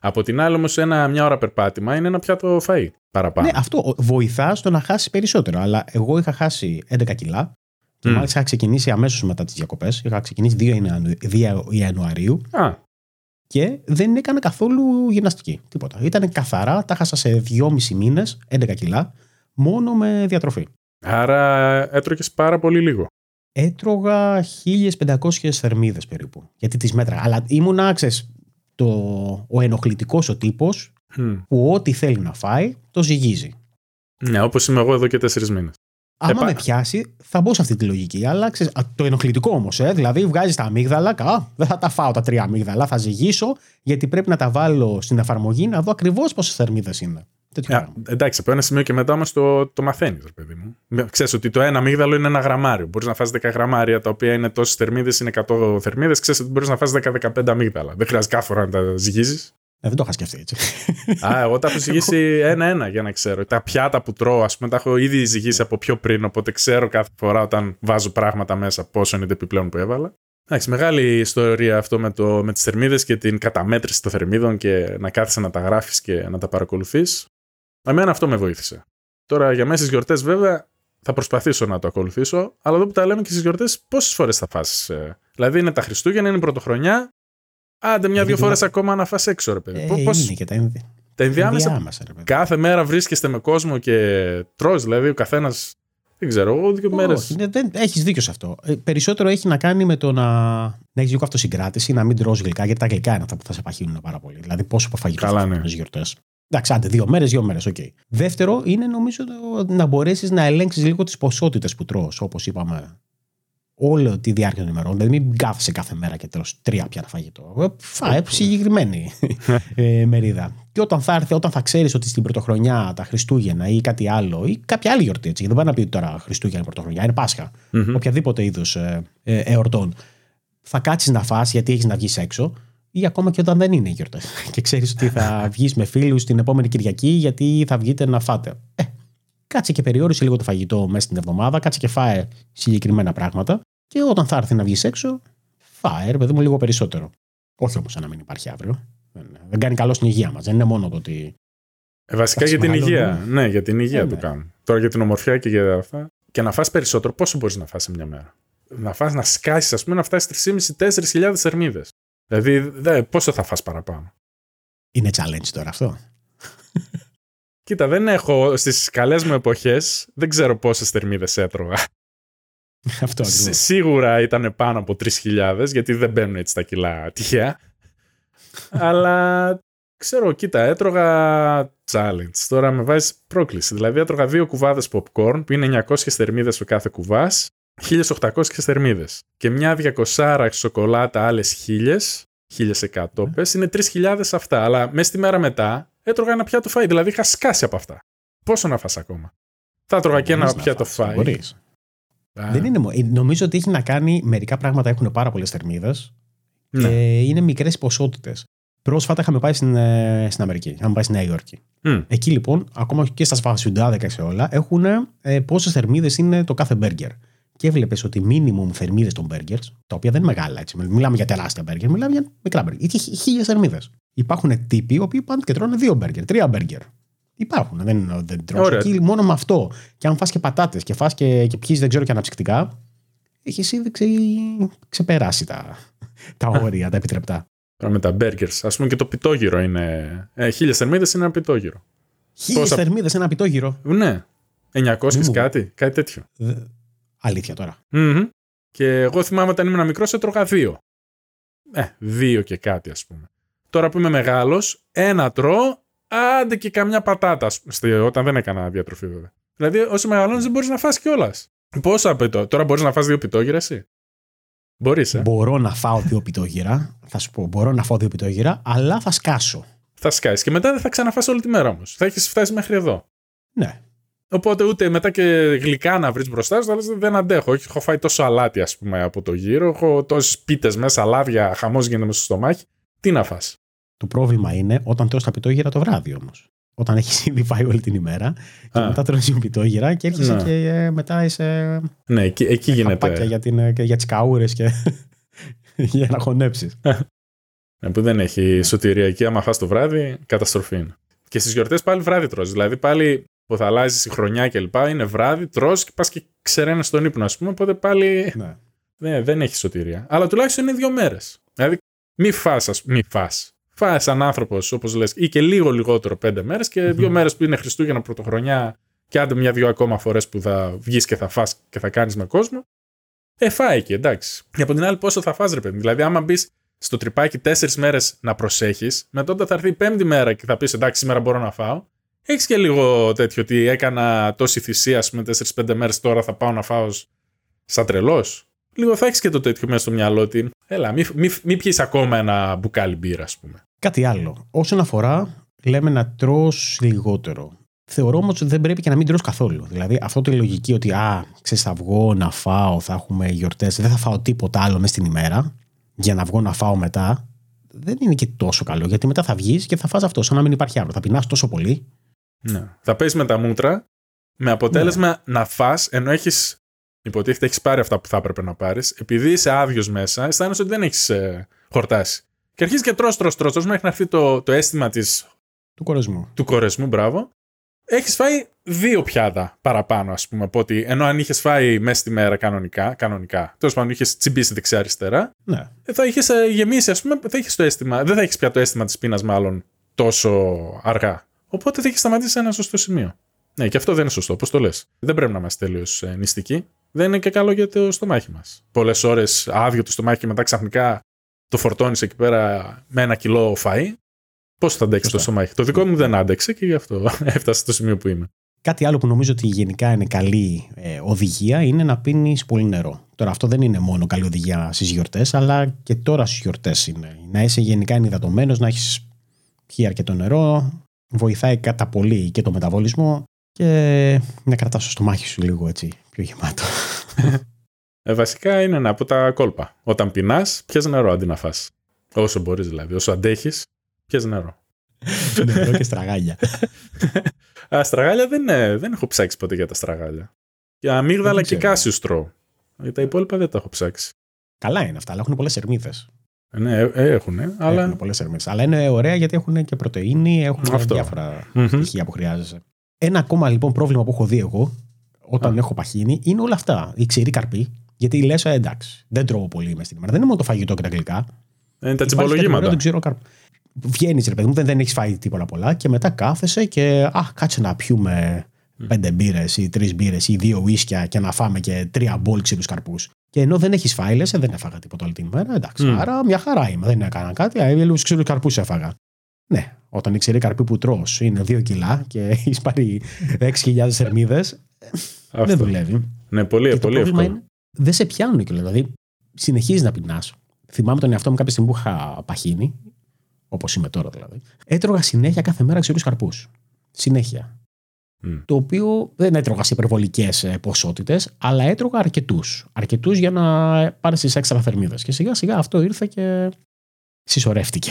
Από την άλλη, όμως, ένα, μια ώρα περπάτημα είναι ένα πιάτο φαΐ παραπάνω. Ναι, αυτό βοηθά στο να χάσεις περισσότερο. Αλλά εγώ είχα χάσει έντεκα κιλά και mm. μάλιστα είχα ξεκινήσει αμέσως μετά τις διακοπές. Είχα ξεκινήσει δύο Ιανουαρίου Α. και δεν έκανα καθόλου γυμναστική. Τίποτα. Ήταν καθαρά, τα χάσα σε δυόμισι μήνες, έντεκα κιλά, μόνο με διατροφή. Άρα έτρωγες πάρα πολύ λίγο. Έτρωγα χίλιες πεντακόσιες θερμίδες περίπου. Γιατί τις μέτρα. Αλλά ήμουν άξες το... ο ενοχλητικός ο τύπος mm. που ό,τι θέλει να φάει το ζυγίζει. Ναι, όπως είμαι εγώ εδώ και τέσσερις μήνες. Άμα ε, με πιάσει θα μπω σε αυτή τη λογική. Αλλά ξέρεις, το ενοχλητικό όμως. Ε, δηλαδή βγάζεις τα αμύγδαλα. Α, δεν θα τα φάω τα τρία αμύγδαλα. Θα ζυγίσω γιατί πρέπει να τα βάλω στην εφαρμογή να δω ακριβώς πόσες θερμίδες είναι. Yeah, εντάξει, από ένα σημείο και μετά όμως το, το μαθαίνεις, ρε παιδί μου. Ξέρεις ότι το ένα αμύγδαλο είναι ένα γραμμάριο. Μπορείς να φας δέκα γραμμάρια, τα οποία είναι τόσες θερμίδες, είναι εκατό θερμίδες. Ξέρεις ότι μπορείς να φας δέκα με δεκαπέντε αμύγδαλα. Δεν χρειάζεται κάθε φορά να τα ζυγίζεις. Ε, δεν το είχα σκεφτεί έτσι. Α, εγώ τα έχω ζυγίσει ένα-ένα για να ξέρω. Τα πιάτα που τρώω, ας πούμε, τα έχω ήδη ζυγίσει από πιο πριν. Οπότε ξέρω κάθε φορά όταν βάζω πράγματα μέσα πόσο είναι το επιπλέον που έβαλα. Εντάξει, μεγάλη ιστορία αυτό με, το, με τις θερμίδες και την καταμέτρηση των θερμίδων και να κάθεσαι να τα γράφεις και να τα παρακολουθείς. Εμένα αυτό με βοήθησε. Τώρα για μέσα στις γιορτές, βέβαια, θα προσπαθήσω να το ακολουθήσω, αλλά εδώ που τα λέμε και στις γιορτές, πόσες φορές θα φάσεις. Ε? Δηλαδή είναι τα Χριστούγεννα, είναι η Πρωτοχρονιά. Άντε, μια-δύο φορές ακόμα να φας έξω, ρε παιδί. Ε, Πώς... Είναι και τα, ενδυ... τα ενδιάμεσα. ενδιάμεσα ρε, κάθε μέρα βρίσκεστε με κόσμο και τρως, δηλαδή ο καθένας Δεν ξέρω, εγώ δύο μέρες. Έχεις δίκιο σε αυτό. Περισσότερο έχει να κάνει με το να, να έχεις λίγο αυτοσυγκράτηση, να μην τρως γλυκά, γιατί τα γλυκά είναι αυτά που θα σε παχύνουν πάρα πολύ. Δηλαδή, πόσο παφαγητό θα είναι στις γιορτές. Εντάξει, άντε, δύο μέρες, δύο μέρες, οκ. Okay. Δεύτερο είναι, νομίζω, το να μπορέσεις να ελέγξεις λίγο τις ποσότητες που τρως, όπως είπαμε, όλη τη διάρκεια των ημερών. Δηλαδή, μην κάθεσαι κάθε μέρα και τρως τρία πιάτα φαγητό. Φάε συγκεκριμένη ε, μερίδα. Και όταν θα, όταν θα ξέρεις ότι στην Πρωτοχρονιά, τα Χριστούγεννα ή κάτι άλλο, ή κάποια άλλη γιορτή, έτσι, δεν πάει να πει τώρα Χριστούγεννα, Πρωτοχρονιά, είναι Πάσχα, mm-hmm. οποιαδήποτε είδους ε, ε, εορτών, θα κάτσεις να φας γιατί έχεις να βγεις έξω. Ή ακόμα και όταν δεν είναι οι γιορτές. Και ξέρεις ότι θα βγεις με φίλους την επόμενη Κυριακή, γιατί θα βγείτε να φάτε. Ε, κάτσε και περιόρισε λίγο το φαγητό μέσα στην εβδομάδα, κάτσε και φάε συγκεκριμένα πράγματα. Και όταν θα έρθει να βγεις έξω, φάε, ρε παιδί μου, λίγο περισσότερο. Όχι όμως σαν να μην υπάρχει αύριο. Δεν κάνει καλό στην υγεία μας. Δεν είναι μόνο το ότι. Ε, βασικά για την μάλλον, υγεία. Ναι, για την υγεία ε, το κάνουμε. Ναι. Τώρα για την ομορφιά και για αυτά. Και να φας περισσότερο, πόσο μπορείς να φας σε μια μέρα. Να φας, να σκάσεις, ας πούμε, να φτάσεις τρεις χιλιάδες με τέσσερις χιλιάδες θερμίδες. Δηλαδή, δε, πόσο θα φας παραπάνω. Είναι challenge τώρα αυτό. Κοίτα, δεν έχω στις καλές μου εποχές, δεν ξέρω πόσες θερμίδες έτρωγα. Αυτό ακριβώς. Σίγουρα ήταν πάνω από τρεις χιλιάδες, γιατί δεν μπαίνουν έτσι τα κιλά τυχαία. Αλλά ξέρω, κοίτα, έτρωγα challenge. Τώρα με βάζεις πρόκληση. Δηλαδή, έτρωγα δύο κουβάδες popcorn, που είναι εννιακόσιες θερμίδες ο κάθε κουβάς. χίλιες οκτακόσιες θερμίδες. Και μια διακόσια σοκολάτα, άλλες χίλιες, χίλιες εκατό πες, είναι τρεις χιλιάδες αυτά. Αλλά μέσα στη μέρα μετά έτρωγα ένα πιάτο φαΐ. Δηλαδή είχα σκάσει από αυτά. Πόσο να φας ακόμα. Θα έτρωγα και ένα πιάτο φαΐ. Δεν είναι, νομίζω ότι έχει να κάνει, μερικά πράγματα έχουν πάρα πολλές θερμίδες. Ναι. Και είναι μικρές ποσότητες. Πρόσφατα είχαμε πάει στην, στην Αμερική, είχαμε πάει στη Νέα Υόρκη. Mm. Εκεί λοιπόν, ακόμα και στα σφασιουντάδικα σε όλα, έχουν ε, πόσες θερμίδες είναι το κάθε μπέργκερ. Και έβλεπες ότι minimum θερμίδες των μπέργκερ, τα οποία δεν είναι μεγάλα, έτσι. Μιλάμε για τεράστια μπέργκερ, μιλάμε για μικρά μπέργκερ. Είχε χίλιες θερμίδες. Υπάρχουν τύποι οι οποίοι πάνε και τρώνε δύο μπέργκερ, τρία μπέργκερ. Υπάρχουν, δεν, δεν τρώνε. Εκεί μόνο με αυτό. Και αν φας και πατάτες και φας και, και πιείς, δεν ξέρω, και αναψυκτικά, έχεις ήδη ξε, ξεπεράσει τα, τα όρια, τα επιτρεπτά. Τώρα με τα μπέργκερ, ας πούμε, και το πιτόγυρο είναι. Ε, χίλιες θερμίδες είναι ένα πιτόγυρο. Χίλιες Πόσα... θερμίδες ένα πιτόγυρο. Ναι. εννιακόσιες κάτι, κάτι τέτοιο. Δε... Αλήθεια τώρα. Mm-hmm. Και εγώ θυμάμαι όταν ήμουν μικρός έτρωγα δύο. Ε, δύο και κάτι, ας πούμε. Τώρα που είμαι μεγάλος, ένα τρώω, άντε και καμιά πατάτα. Όταν δεν έκανα διατροφή, βέβαια. Δηλαδή, όσο μεγαλώνεις, δεν μπορείς να φας κιόλας. Πόσα πιτώ. Τώρα μπορείς να φας δύο πιτόγυρα, εσύ. Μπορείς, ε. Μπορώ να φάω δύο πιτόγυρα. Θα σου πω, μπορώ να φάω δύο πιτόγυρα, αλλά θα σκάσω. Θα σκάσεις. Και μετά δεν θα ξαναφάς όλη τη μέρα όμως. Θα έχεις φτάσει μέχρι εδώ. Ναι. Οπότε ούτε μετά και γλυκά να βρεις μπροστά σου, δηλαδή δεν αντέχω. Έχω φάει τόσο αλάτι, ας πούμε, από το γύρο. Έχω τόσες πίτες μέσα, αλάβια, χαμός γίνεται μέσα στο στομάχι. Τι να φας. Το πρόβλημα είναι όταν τρως τα πιτόγυρα το βράδυ όμως. Όταν έχεις ήδη φάει όλη την ημέρα και Α. μετά τρως πιτόγυρα και έρχεσαι ναι. και μετά είσαι. Ναι, εκεί, εκεί γίνεται. Για, την, για τις καούρες και για να χωνέψεις. Ναι, που δεν έχει σωτηρία εκεί. Άμα φας το βράδυ, καταστροφή είναι. Και στις γιορτές πάλι βράδυ τρως. Δηλαδή πάλι. Που θα αλλάζει η χρονιά κλπ. Είναι βράδυ, τρως και πας και ξεραίνεις τον ύπνο, ας πούμε. Οπότε πάλι ναι. Ναι, δεν έχει σωτηρία. Αλλά τουλάχιστον είναι δύο μέρες. Δηλαδή, μη φας, ας, μη φας. Φας σαν άνθρωπος, όπως λες, ή και λίγο λιγότερο πέντε μέρες και mm-hmm. δύο μέρες που είναι Χριστούγεννα, Πρωτοχρονιά, και άντε μια-δυο ακόμα φορές που θα βγεις και θα φας και θα κάνεις με κόσμο. Ε, φάει και εντάξει. Και από την άλλη, πόσο θα φας, ρε παιδί. Δηλαδή, άμα μπει στο τρυπάκι τέσσερις μέρες να προσέχεις, μετά θα έρθει η πέμπτη μέρα και θα πεις εντάξει, σήμερα μπορώ να φάω. Έχεις και λίγο τέτοιο ότι έκανα τόση θυσία, ας πούμε, τέσσερις πέντε μέρες, τώρα θα πάω να φάω σαν τρελός. Λίγο θα έχεις και το τέτοιο μέσα στο μυαλό ότι έλα, μη, μη, μη πιείς ακόμα ένα μπουκάλι μπύρα, ας πούμε. Κάτι άλλο. Όσον αφορά, λέμε να τρως λιγότερο. Θεωρώ όμως ότι δεν πρέπει και να μην τρως καθόλου. Δηλαδή, αυτό το λογική ότι α, ξέρεις, θα βγω να φάω, θα έχουμε γιορτές, δεν θα φάω τίποτα άλλο μέσα στην ημέρα για να βγω να φάω μετά, δεν είναι και τόσο καλό. Γιατί μετά θα βγεις και θα φας αυτό, σαν να μην υπάρχει αύριο. Θα πεινάς τόσο πολύ. Ναι. Θα παίζει με τα μούτρα, με αποτέλεσμα ναι. να φας, ενώ έχεις, υποτίθεται έχεις πάρει αυτά που θα έπρεπε να πάρεις, επειδή είσαι άδειος μέσα, αισθάνεσαι ότι δεν έχεις ε, χορτάσει. Και αρχίζεις και τρως, τρως, τρως, μέχρι να έρθει το, το αίσθημα της... του κορεσμού. Του κορεσμού, μπράβο. Έχεις φάει δύο πιάτα παραπάνω, ας πούμε, από ότι ενώ αν είχες φάει μέσα στη μέρα κανονικά, κανονικά, τέλος πάντων είχες τσιμπήσει δεξιά-αριστερά, ναι. θα είχες γεμίσει, ας πούμε, θα είχες το αίσθημα, δεν θα έχεις πια το αίσθημα της πείνας, μάλλον τόσο αργά. Οπότε θα έχει σταματήσει σε ένα σωστό σημείο. Ναι, και αυτό δεν είναι σωστό, όπως το λες. Δεν πρέπει να είμαστε τελείως ε, νηστικοί. Δεν είναι και καλό για το στομάχι μας. Πολλές ώρες άδειο το στομάχι και μετά ξαφνικά το φορτώνεις εκεί πέρα με ένα κιλό φαΐ. Πώς θα αντέξει το στομάχι. Το δικό μου δεν άντεξε και γι' αυτό έφτασε στο σημείο που είμαι. Κάτι άλλο που νομίζω ότι γενικά είναι καλή ε, οδηγία είναι να πίνεις πολύ νερό. Τώρα, αυτό δεν είναι μόνο καλή οδηγία στις γιορτές, αλλά και τώρα στις γιορτές είναι. Να είσαι γενικά ενυδατωμένος, να έχεις πιει αρκετό νερό, βοηθάει κατά πολύ και το μεταβολισμό και να κρατάς το στομάχι σου λίγο έτσι πιο γεμάτο. Ε, βασικά είναι ένα από τα κόλπα. Όταν πεινάς, πιες νερό αντί να φας. Όσο μπορείς δηλαδή, όσο αντέχεις, πιες νερό. Νερό και στραγάλια. Α, στραγάλια δεν, είναι. δεν έχω ψάξει ποτέ για τα στραγάλια. Για αμύγδαλα και κάσιους τρώω. Για τα υπόλοιπα δεν τα έχω ψάξει. Καλά είναι αυτά, αλλά έχουν πολλές ερμίδες. Ναι, έχουν. Αλλά... Έχουν πολλές ερμίδες. Αλλά είναι ωραία γιατί έχουν και πρωτεΐνη, έχουν Αυτό. διάφορα mm-hmm. στοιχεία που χρειάζεσαι. Ένα ακόμα λοιπόν πρόβλημα που έχω δει εγώ όταν Α. έχω παχύνει είναι όλα αυτά. Η ξηρή καρπή. Γιατί λες, εντάξει, δεν τρώω πολύ μες την ημέρα. Δεν είναι μόνο το φαγητό και τα γλυκά. Είναι τα τσιμπολογήματα. Βγαίνεις, ρε παιδί μου, δεν, δεν έχεις φάει τίποτα πολλά και μετά κάθεσαι και αχ, κάτσε να πιούμε πέντε μπύρες ή τρεις μπύρες ή δύο ουίσκια και να φάμε και τρία μπολ ξηρούς καρπούς. Και ενώ δεν έχεις φάει, λες, δεν έφαγα τίποτα όλη την ημέρα. Εντάξει, mm. άρα μια χαρά είμαι, δεν έκανα κάτι, λίγους ξηρούς καρπούς έφαγα. Ναι, όταν η ξηρή καρπή που τρως είναι δύο κιλά και έχεις πάρει έξι χιλιάδες ερμίδες, δεν δουλεύει. Ναι, πολύ, και πολύ εύκολο. Είναι, δεν σε πιάνουν κιόλας, δηλαδή συνεχίζεις να πεινάς. Θυμάμαι τον εαυτό μου κάποια στιγμή που είχα παχύνει. Όπως είμαι τώρα δηλαδή. Έτρωγα συνέχεια κάθε μέρα ξηρούς καρπούς. Συνέχεια. Mm. Το οποίο δεν έτρωγα σε υπερβολικές ποσότητες, αλλά έτρωγα αρκετούς. Αρκετούς για να πάρεις τις έξτρα θερμίδες. Και σιγά σιγά αυτό ήρθε και συσσωρεύτηκε.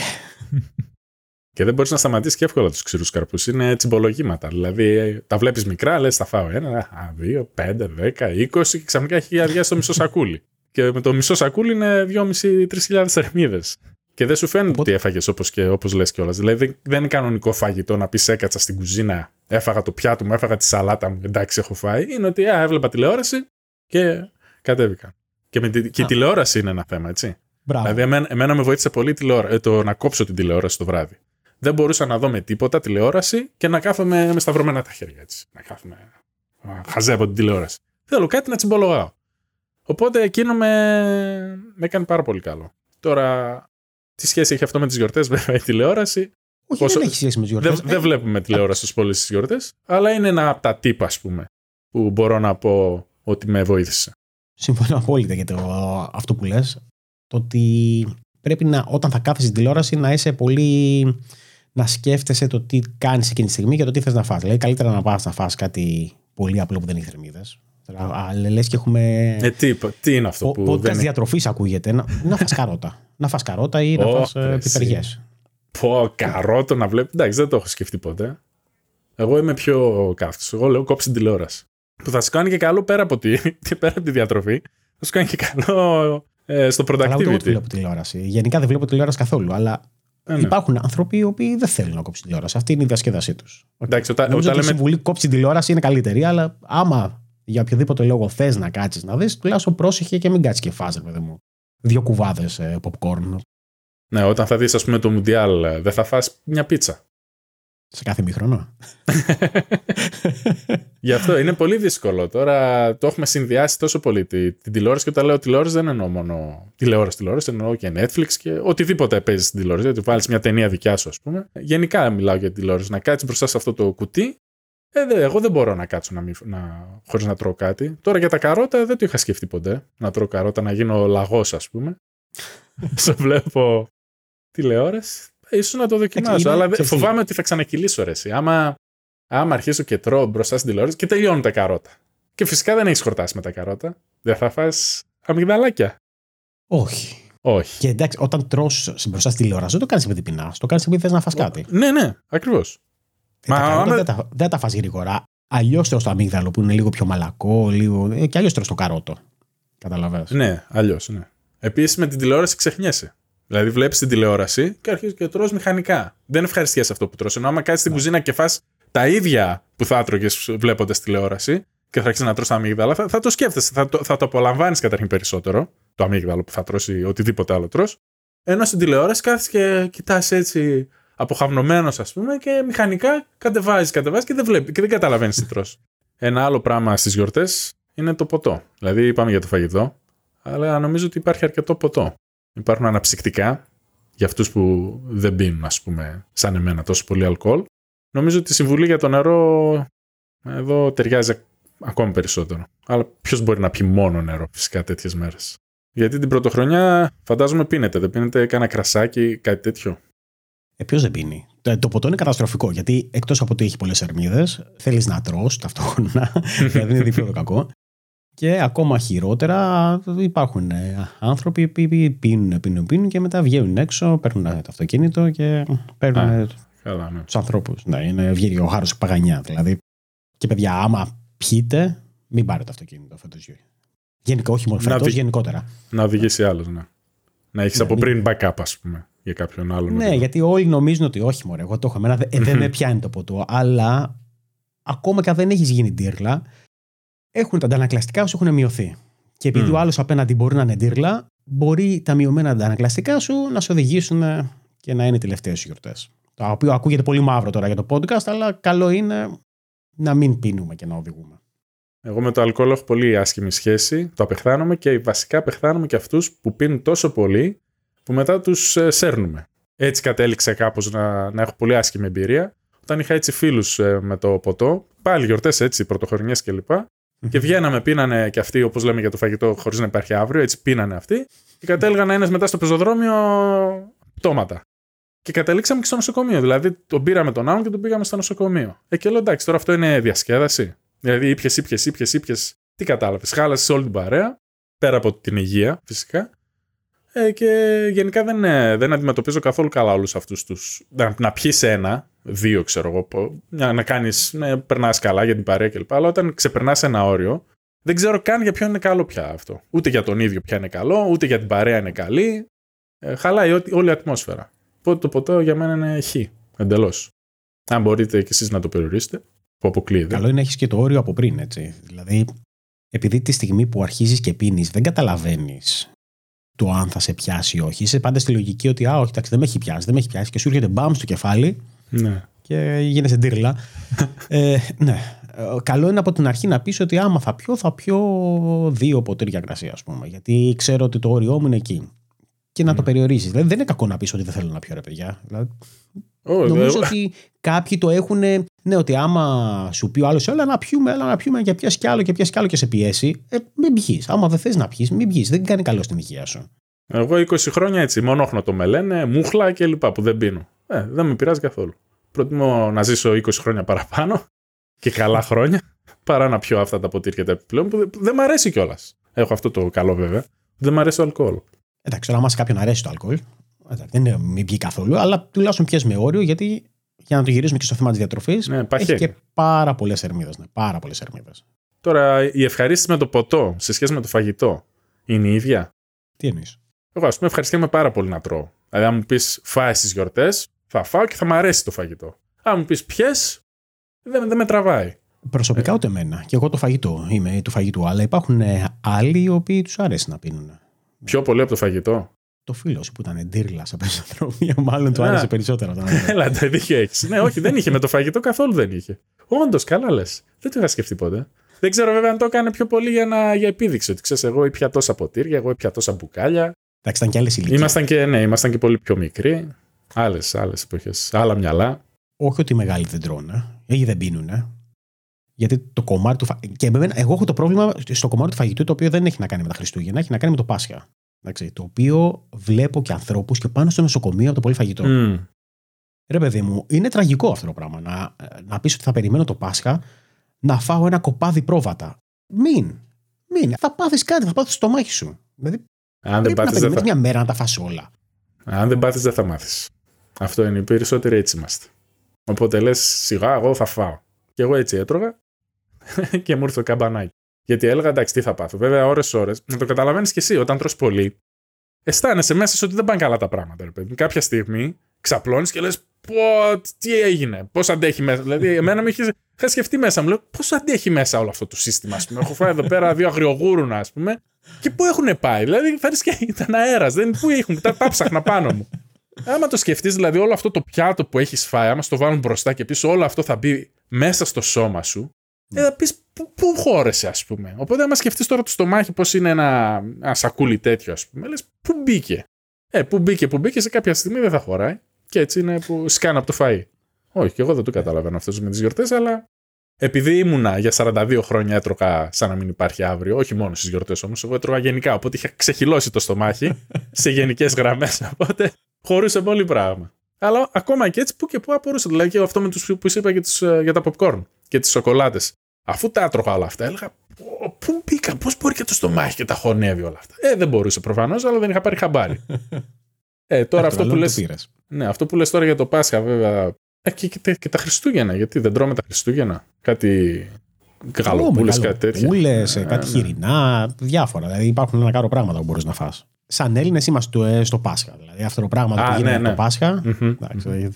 Και δεν μπορείς να σταματήσεις και εύκολα τους ξηρούς καρπούς. Είναι τσιμπολογήματα. Δηλαδή τα βλέπεις μικρά, λες θα φάω ένα, δύο, πέντε, δέκα, είκοσι και ξαφνικά έχει αδειάσει το μισό σακούλι. Και με το μισό σακούλι είναι δυόμισι με τρεις χιλιάδες θερμίδες. Και δεν σου φαίνεται Οπότε... ότι έφαγες όπως, και, όπως λες κιόλας. Δηλαδή δεν είναι κανονικό φαγητό να πεις έκατσα στην κουζίνα, έφαγα το πιάτο μου, έφαγα τη σαλάτα μου, εντάξει έχω φάει. Είναι ότι α, έβλεπα τηλεόραση και κατέβηκα. Και, με τη... και η τηλεόραση είναι ένα θέμα, έτσι. Μπράβο. Δηλαδή εμένα, εμένα με βοήθησε πολύ τηλεόρα... το να κόψω την τηλεόραση το βράδυ. Δεν μπορούσα να δω με τίποτα τηλεόραση και να κάθομαι με σταυρωμένα τα χέρια. Έτσι. Να κάθομαι χαζεύω την τηλεόραση. Θέλω κάτι να τσιμπολογάω. Οπότε εκείνο με... με έκανε πάρα πολύ καλό. Τώρα. Τι σχέση έχει αυτό με τις γιορτές, βέβαια, η τηλεόραση. Όχι, Όσο... δεν έχει σχέση με τις γιορτές. Δεν, δεν βλέπουμε τηλεόραση στους πολλές στις γιορτές, αλλά είναι ένα από τα τύπα, ας πούμε, που μπορώ να πω ότι με βοήθησε. Συμφωνώ απόλυτα για το, αυτό που λες. Το ότι πρέπει να, όταν θα κάθεσαι στην τηλεόραση να είσαι πολύ. Να σκέφτεσαι το τι κάνεις εκείνη τη στιγμή και το τι θες να φας. Δηλαδή, καλύτερα να πας να φας κάτι πολύ απλό που δεν έχει θερμίδες. Αλλά λες και έχουμε. Ε, τι, τι είναι αυτό που. Podcast δεν... διατροφής ακούγεται. Να, να φας καρότα. Να φας καρότα ή να oh, φας ε, πιπεριές. Πω, καρότο να βλέπεις. Εντάξει, δεν το έχω σκεφτεί ποτέ. Εγώ είμαι πιο καύτης. Εγώ λέω κόψει την τηλεόραση. Που θα σου κάνει και καλό πέρα από τη, πέρα από τη διατροφή. Θα σου κάνει και καλό ε, στο productivity. Εγώ δεν βλέπω τηλεόραση. Γενικά δεν βλέπω τηλεόραση καθόλου. Αλλά ε, υπάρχουν ναι. άνθρωποι οι οποίοι δεν θέλουν να κόψουν τηλεόραση. Αυτή είναι η διασκέδασή τους. Εντάξει, όταν, όταν λέμε. Η συμβουλή κόψει τηλεόραση είναι καλύτερη, αλλά άμα. Για οποιοδήποτε λόγο θες να κάτσεις να δεις, τουλάχιστον πρόσεχε και μην κάτσεις και φας, παιδί μου. Δύο κουβάδες ε, popcorn. Ναι, όταν θα δεις, ας πούμε, το Μουντιάλ, δεν θα φας μια πίτσα. Σε κάθε ημίχρονο. Γι' αυτό είναι πολύ δύσκολο. Τώρα το έχουμε συνδυάσει τόσο πολύ την τηλεόραση. Και όταν λέω τηλεόραση, δεν εννοώ μόνο τηλεόραση, τηλεόραση. Εννοώ και Netflix και οτιδήποτε παίζει στην τηλεόραση. Ότι βάλεις μια ταινία δικιά σου, ας πούμε. Γενικά μιλάω για τηλεόραση. Να κάτσεις μπροστά σε αυτό το κουτί. Ε, εγώ δεν μπορώ να κάτσω να μη, να, χωρίς να τρώω κάτι. Τώρα για τα καρότα δεν το είχα σκεφτεί ποτέ. Να τρώω καρότα, να γίνω λαγός, ας πούμε. Σε βλέπω τηλεόραση. Ίσως να το δοκιμάσω. Αλλά φοβάμαι ότι θα ξανακυλήσω, ρε εσύ. Άμα, άμα αρχίσω και τρώω μπροστά στην τηλεόραση και τελειώνουν τα καρότα. Και φυσικά δεν έχεις χορτάσει με τα καρότα. Δεν θα φας αμυγδαλάκια. Όχι. Όχι. Και εντάξει, όταν τρως μπροστά στην τηλεόραση, δεν το κάνεις επειδή πεινάς. Το κάνεις επειδή θες να φας κάτι. Ναι, ναι, ακριβώς. Ε, Μα, τα καρότα, με... δεν, τα, δεν τα φας γρήγορα. Αλλιώς τρως το αμύγδαλο που είναι λίγο πιο μαλακό, λίγο. Και αλλιώς τρως το καρότο. Καταλαβαίνεις. Ναι, αλλιώς. Ναι. Επίσης με την τηλεόραση ξεχνιέσαι. Δηλαδή βλέπεις την τηλεόραση και αρχίζεις και τρως μηχανικά. Δεν ευχαριστιέσαι αυτό που τρως. Ενώ άμα κάτσεις στην κουζίνα και φας τα ίδια που θα έτρωγες βλέποντας τηλεόραση και θα αρχίσεις να τρως τα αμύγδαλα, θα, θα το σκέφτεσαι. Θα το, θα το απολαμβάνεις καταρχήν περισσότερο το αμύγδαλο που θα τρώσει οτιδήποτε άλλο τρως. Ενώ στην τηλεόραση κάθεσαι και κοιτάς έτσι. αποχαυνομένος, ας πούμε, και μηχανικά κατεβάζει, κατεβάζει και δεν βλέπει και δεν καταλαβαίνει τι τρως. Ένα άλλο πράγμα στις γιορτές είναι το ποτό. Δηλαδή, είπαμε για το φαγητό, αλλά νομίζω ότι υπάρχει αρκετό ποτό. Υπάρχουν αναψυκτικά για αυτούς που δεν πίνουν, ας πούμε, σαν εμένα, τόσο πολύ αλκοόλ. Νομίζω ότι η συμβουλή για το νερό εδώ ταιριάζει ακόμη περισσότερο. Αλλά ποιος μπορεί να πει μόνο νερό, φυσικά, τέτοιες μέρες. Γιατί την πρωτοχρονιά φαντάζομαι πίνετε, δεν πίνετε κανένα κρασάκι, κάτι τέτοιο. Ε, ποιος δεν πίνει. Το ποτό είναι καταστροφικό, γιατί εκτός από ότι έχει πολλές θερμίδες, θέλεις να τρως ταυτόχρονα, δηλαδή είναι διπλό το κακό. Και ακόμα χειρότερα, υπάρχουν άνθρωποι που πίνουν, πίνουν, πίνουν και μετά βγαίνουν έξω, παίρνουν το αυτοκίνητο και παίρνουν τους ανθρώπους. Ναι, είναι, βγαίνει ο χάρος η παγανιά. Δηλαδή. Και παιδιά, άμα πιείτε, μην πάρετε το αυτοκίνητο φέτος. Γενικό, όχι μόνο φέτος, γενικότερα. Να οδηγήσει άλλος, ναι. Να έχεις ναι, από πριν backup, ας πούμε, για κάποιον άλλον. Ναι, γιατί όλοι νομίζουν ότι όχι, μωρέ, εγώ το έχω. Εμένα ε, δεν με πιάνει το ποτό, αλλά ακόμα και αν δεν έχεις γίνει ντύρλα, έχουν τα αντανακλαστικά σου έχουν μειωθεί. Και επειδή mm. ο άλλος απέναντι μπορεί να είναι ντύρλα, μπορεί τα μειωμένα αντανακλαστικά σου να σε οδηγήσουν και να είναι τελευταίες γιορτές. Το οποίο ακούγεται πολύ μαύρο τώρα για το podcast, αλλά καλό είναι να μην πίνουμε και να οδηγούμε. Εγώ με το αλκοόλ έχω πολύ άσχημη σχέση. Το απεχθάνομαι και βασικά απεχθάνομαι και αυτούς που πίνουν τόσο πολύ που μετά τους σέρνουμε. Έτσι κατέληξε κάπως να, να έχω πολύ άσχημη εμπειρία. Όταν είχα έτσι φίλους με το ποτό, πάλι γιορτές έτσι, πρωτοχρονιές κλπ. Και βγαίναμε, πίνανε και αυτοί, όπως λέμε για το φαγητό, χωρίς να υπάρχει αύριο, έτσι πίνανε αυτοί. Και κατέληγαν ένας μετά στο πεζοδρόμιο πτώματα. Και καταλήξαμε και στο νοσοκομείο. Δηλαδή τον πήραμε τον άλλον και τον πήγαμε στο νοσοκομείο. Ε, και λέω εντάξει, τώρα αυτό είναι διασκέδαση. Δηλαδή ήπιες, ήπιες, ήπιες, ήπιες. Τι κατάλαβες, χάλασες όλη την παρέα. Πέρα από την υγεία, φυσικά. Ε, και γενικά δεν, δεν αντιμετωπίζω καθόλου καλά όλους αυτούς τους. Να, να πιείς ένα, δύο, ξέρω εγώ, πω, να κάνεις, να περνάς καλά για την παρέα κλπ. Αλλά όταν ξεπερνάς ένα όριο, δεν ξέρω καν για ποιον είναι καλό πια αυτό. Ούτε για τον ίδιο πια είναι καλό, ούτε για την παρέα είναι καλή. Ε, χαλάει ό, όλη η ατμόσφαιρα. Οπότε το ποτό για μένα είναι χ. Εντελώς. Αν μπορείτε κι εσείς να το περιορίσετε, που αποκλείεται. Καλό είναι να έχεις και το όριο από πριν, έτσι. Δηλαδή, επειδή τη στιγμή που αρχίζεις και πίνεις, δεν καταλαβαίνεις το αν θα σε πιάσει ή όχι. Είσαι πάντα στη λογική ότι, α, όχι, εντάξει, δεν με έχει πιάσει, δεν με έχει πιάσει. Και σου έρχεται μπαμ στο κεφάλι. Ναι. Και γίνεσαι ντύρλα. ε, ναι. Καλό είναι από την αρχή να πεις ότι άμα θα πιω, θα πιω δύο ποτήρια κρασί, ας πούμε. Γιατί ξέρω ότι το όριό μου είναι εκεί. Και να mm. το περιορίζεις. Δηλαδή, δεν είναι κακό να πεις ότι δεν θέλω να πιω, ρε παιδιά. Δηλαδή, oh, νομίζω δε... ότι κάποιοι το έχουν. Ναι, ότι άμα σου πει ο άλλος, έλα να πιούμε, έλα να πιούμε και πιες κι άλλο και πιες κι άλλο και σε πιέσει, ε, μην πιείς. Άμα δεν θες να πιείς, μην πιείς. Δεν κάνει καλό στην υγεία σου. Εγώ είκοσι χρόνια έτσι, μονόχνοτο με λένε, μούχλα κλπ. Που δεν πίνω. Ε, δεν με πειράζει καθόλου. Προτιμώ να ζήσω είκοσι χρόνια παραπάνω και καλά χρόνια, παρά να πιω αυτά τα ποτήρια τα επιπλέον που δεν μ' αρέσει κιόλας. Έχω αυτό το καλό βέβαια. Δεν μ' αρέσει το αλκοόλ. Εντάξει, τώρα άμα σε κάποιον αρέσει το αλκοόλ, εντάξει, δεν είναι μην πιει καθόλου, αλλά τουλάχιστον πιες με όριο γιατί. Για να το γυρίσουμε και στο θέμα της διατροφής, ναι, έχει και πάρα πολλές θερμίδες. Ναι, πάρα πολλές θερμίδες. Τώρα, η ευχαρίστηση με το ποτό σε σχέση με το φαγητό είναι η ίδια. Τι εννοείς? Εγώ, ας πούμε, ευχαριστιέμαι πάρα πολύ να τρώω. Δηλαδή, αν μου πεις φάε στις γιορτές, θα φάω και θα μου αρέσει το φαγητό. Αν μου πεις πιες, δεν, δεν με τραβάει. Προσωπικά ε. ούτε εμένα. Και εγώ το φαγητό είμαι του φαγητού, αλλά υπάρχουν άλλοι οι οποίοι τους αρέσει να πίνουν. Πιο πολύ από το φαγητό. Το φίλο σου που ήταν ντύρλα σε πεζοδρόμια, μάλλον του άρεσε περισσότερο. Έλα, το δίκιο έχεις. Ναι, όχι, δεν είχε με το φαγητό, καθόλου δεν είχε. Όντως, καλά λες. Δεν το είχα σκεφτεί ποτέ. Δεν ξέρω βέβαια αν το έκανε πιο πολύ για, να, για επίδειξη. Ότι ξέρεις, εγώ ήπια τόσα ποτήρια, εγώ ήπια τόσα μπουκάλια. Εντάξει, ήταν και άλλες ηλικίες. Ήμασταν και, ναι, ήμασταν και πολύ πιο μικροί. Άλλες, άλλες εποχές. Άλλα μυαλά. Όχι ότι οι μεγάλοι δεν τρώνε ή δεν πίνουνε. Γιατί το κομμάτι του φαγητού. Και εμένα, εγώ έχω το πρόβλημα στο κομμάτι του φαγητού, το οποίο δεν έχει να κάνει με τα Χριστούγεννα, έχει να κάνει με το Πάσχα. Εντάξει, το οποίο βλέπω και ανθρώπους και πάνω στο νοσοκομείο από το πολύ φαγητό. Mm. Ρε παιδί μου, είναι τραγικό αυτό το πράγμα. Να, να πεις ότι θα περιμένω το Πάσχα να φάω ένα κοπάδι πρόβατα. Μην. Μην. Θα πάθεις κάτι, θα πάθεις το στομάχι σου. Δηλαδή, αν δεν πάθεις, δεν θα... μια μέρα να τα φας όλα. Αν δεν πάθεις, δεν θα μάθεις. Αυτό είναι. Οι περισσότεροι έτσι είμαστε. Οπότε λες, σιγά, εγώ θα φάω. Και εγώ έτσι έτρωγα και μου ήρθε το καμπανάκι. Γιατί έλεγα εντάξει, τι θα πάθω. Βέβαια, ώρες-ώρες, να το καταλαβαίνεις και εσύ, όταν τρως πολύ, αισθάνεσαι μέσα σου ότι δεν πάνε καλά τα πράγματα. Ρε παιδί. Κάποια στιγμή ξαπλώνεις και λες, πω, τι έγινε, πώς αντέχει μέσα. Δηλαδή, εμένα μου είχε σκεφτεί μέσα μου, λέω, πώς αντέχει μέσα όλο αυτό το σύστημα, ας πούμε. Έχω φάει εδώ πέρα δύο αγριογούρουνα, ας πούμε, και πού έχουν πάει. Δηλαδή, θα ρίξει και ήταν αέρας, δεν πού έχουν, τα, τα ψάχνα πάνω μου. Άμα το σκεφτείς, δηλαδή, όλο αυτό το πιάτο που έχεις φάει, άμα στο βάλουν μπροστά και πίσω, όλο αυτό θα μπει μέσα στο σώμα σου. Και θα πεις πού χώρεσαι, ας πούμε. Οπότε, άμα σκεφτείς τώρα το στομάχι, πώς είναι ένα, ένα σακούλι τέτοιο, ας πούμε, λες πού μπήκε. Ε, πού μπήκε, πού μπήκε, σε κάποια στιγμή δεν θα χωράει. Και έτσι είναι που σκάνε από το φαΐ. Όχι, και εγώ δεν το καταλαβαίνω αυτό με τις γιορτές, αλλά επειδή ήμουνα για σαράντα δύο χρόνια έτρωγα σαν να μην υπάρχει αύριο, όχι μόνο στις γιορτές όμως, εγώ έτρωγα γενικά. Οπότε είχα ξεχυλώσει το στομάχι σε γενικές γραμμές. Οπότε χωρούσε πολύ πράγμα. Αλλά ακόμα και έτσι που και που απορούσε. Δηλαδή και αυτό με τους, που είπα και τους, για τα popcorn και τις σοκολάτες. Αφού τα έτρωγα όλα αυτά, έλεγα πού μπήκα, πώς μπορεί και το στομάχι και τα χωνεύει όλα αυτά. Ε, δεν μπορούσε προφανώς, αλλά δεν είχα πάρει χαμπάρι. Ε, τώρα αυτό που, λες, ναι, αυτό που λες τώρα για το Πάσχα, βέβαια. Ε, και, και, και τα Χριστούγεννα, γιατί δεν τρώμε τα Χριστούγεννα. Κάτι γαλοπούλες, κάτι τέτοια. Γαλοπούλες, ε, κάτι ε, χοιρινά, ναι. Διάφορα. Δηλαδή υπάρχουν ένα κάρο πράγματα που μπορείς να φας. Σαν Έλληνες είμαστε στο Πάσχα. Δηλαδή αυτό το πράγμα που γίνεται ναι. το Πάσχα. Mm-hmm. Εντάξει, mm-hmm.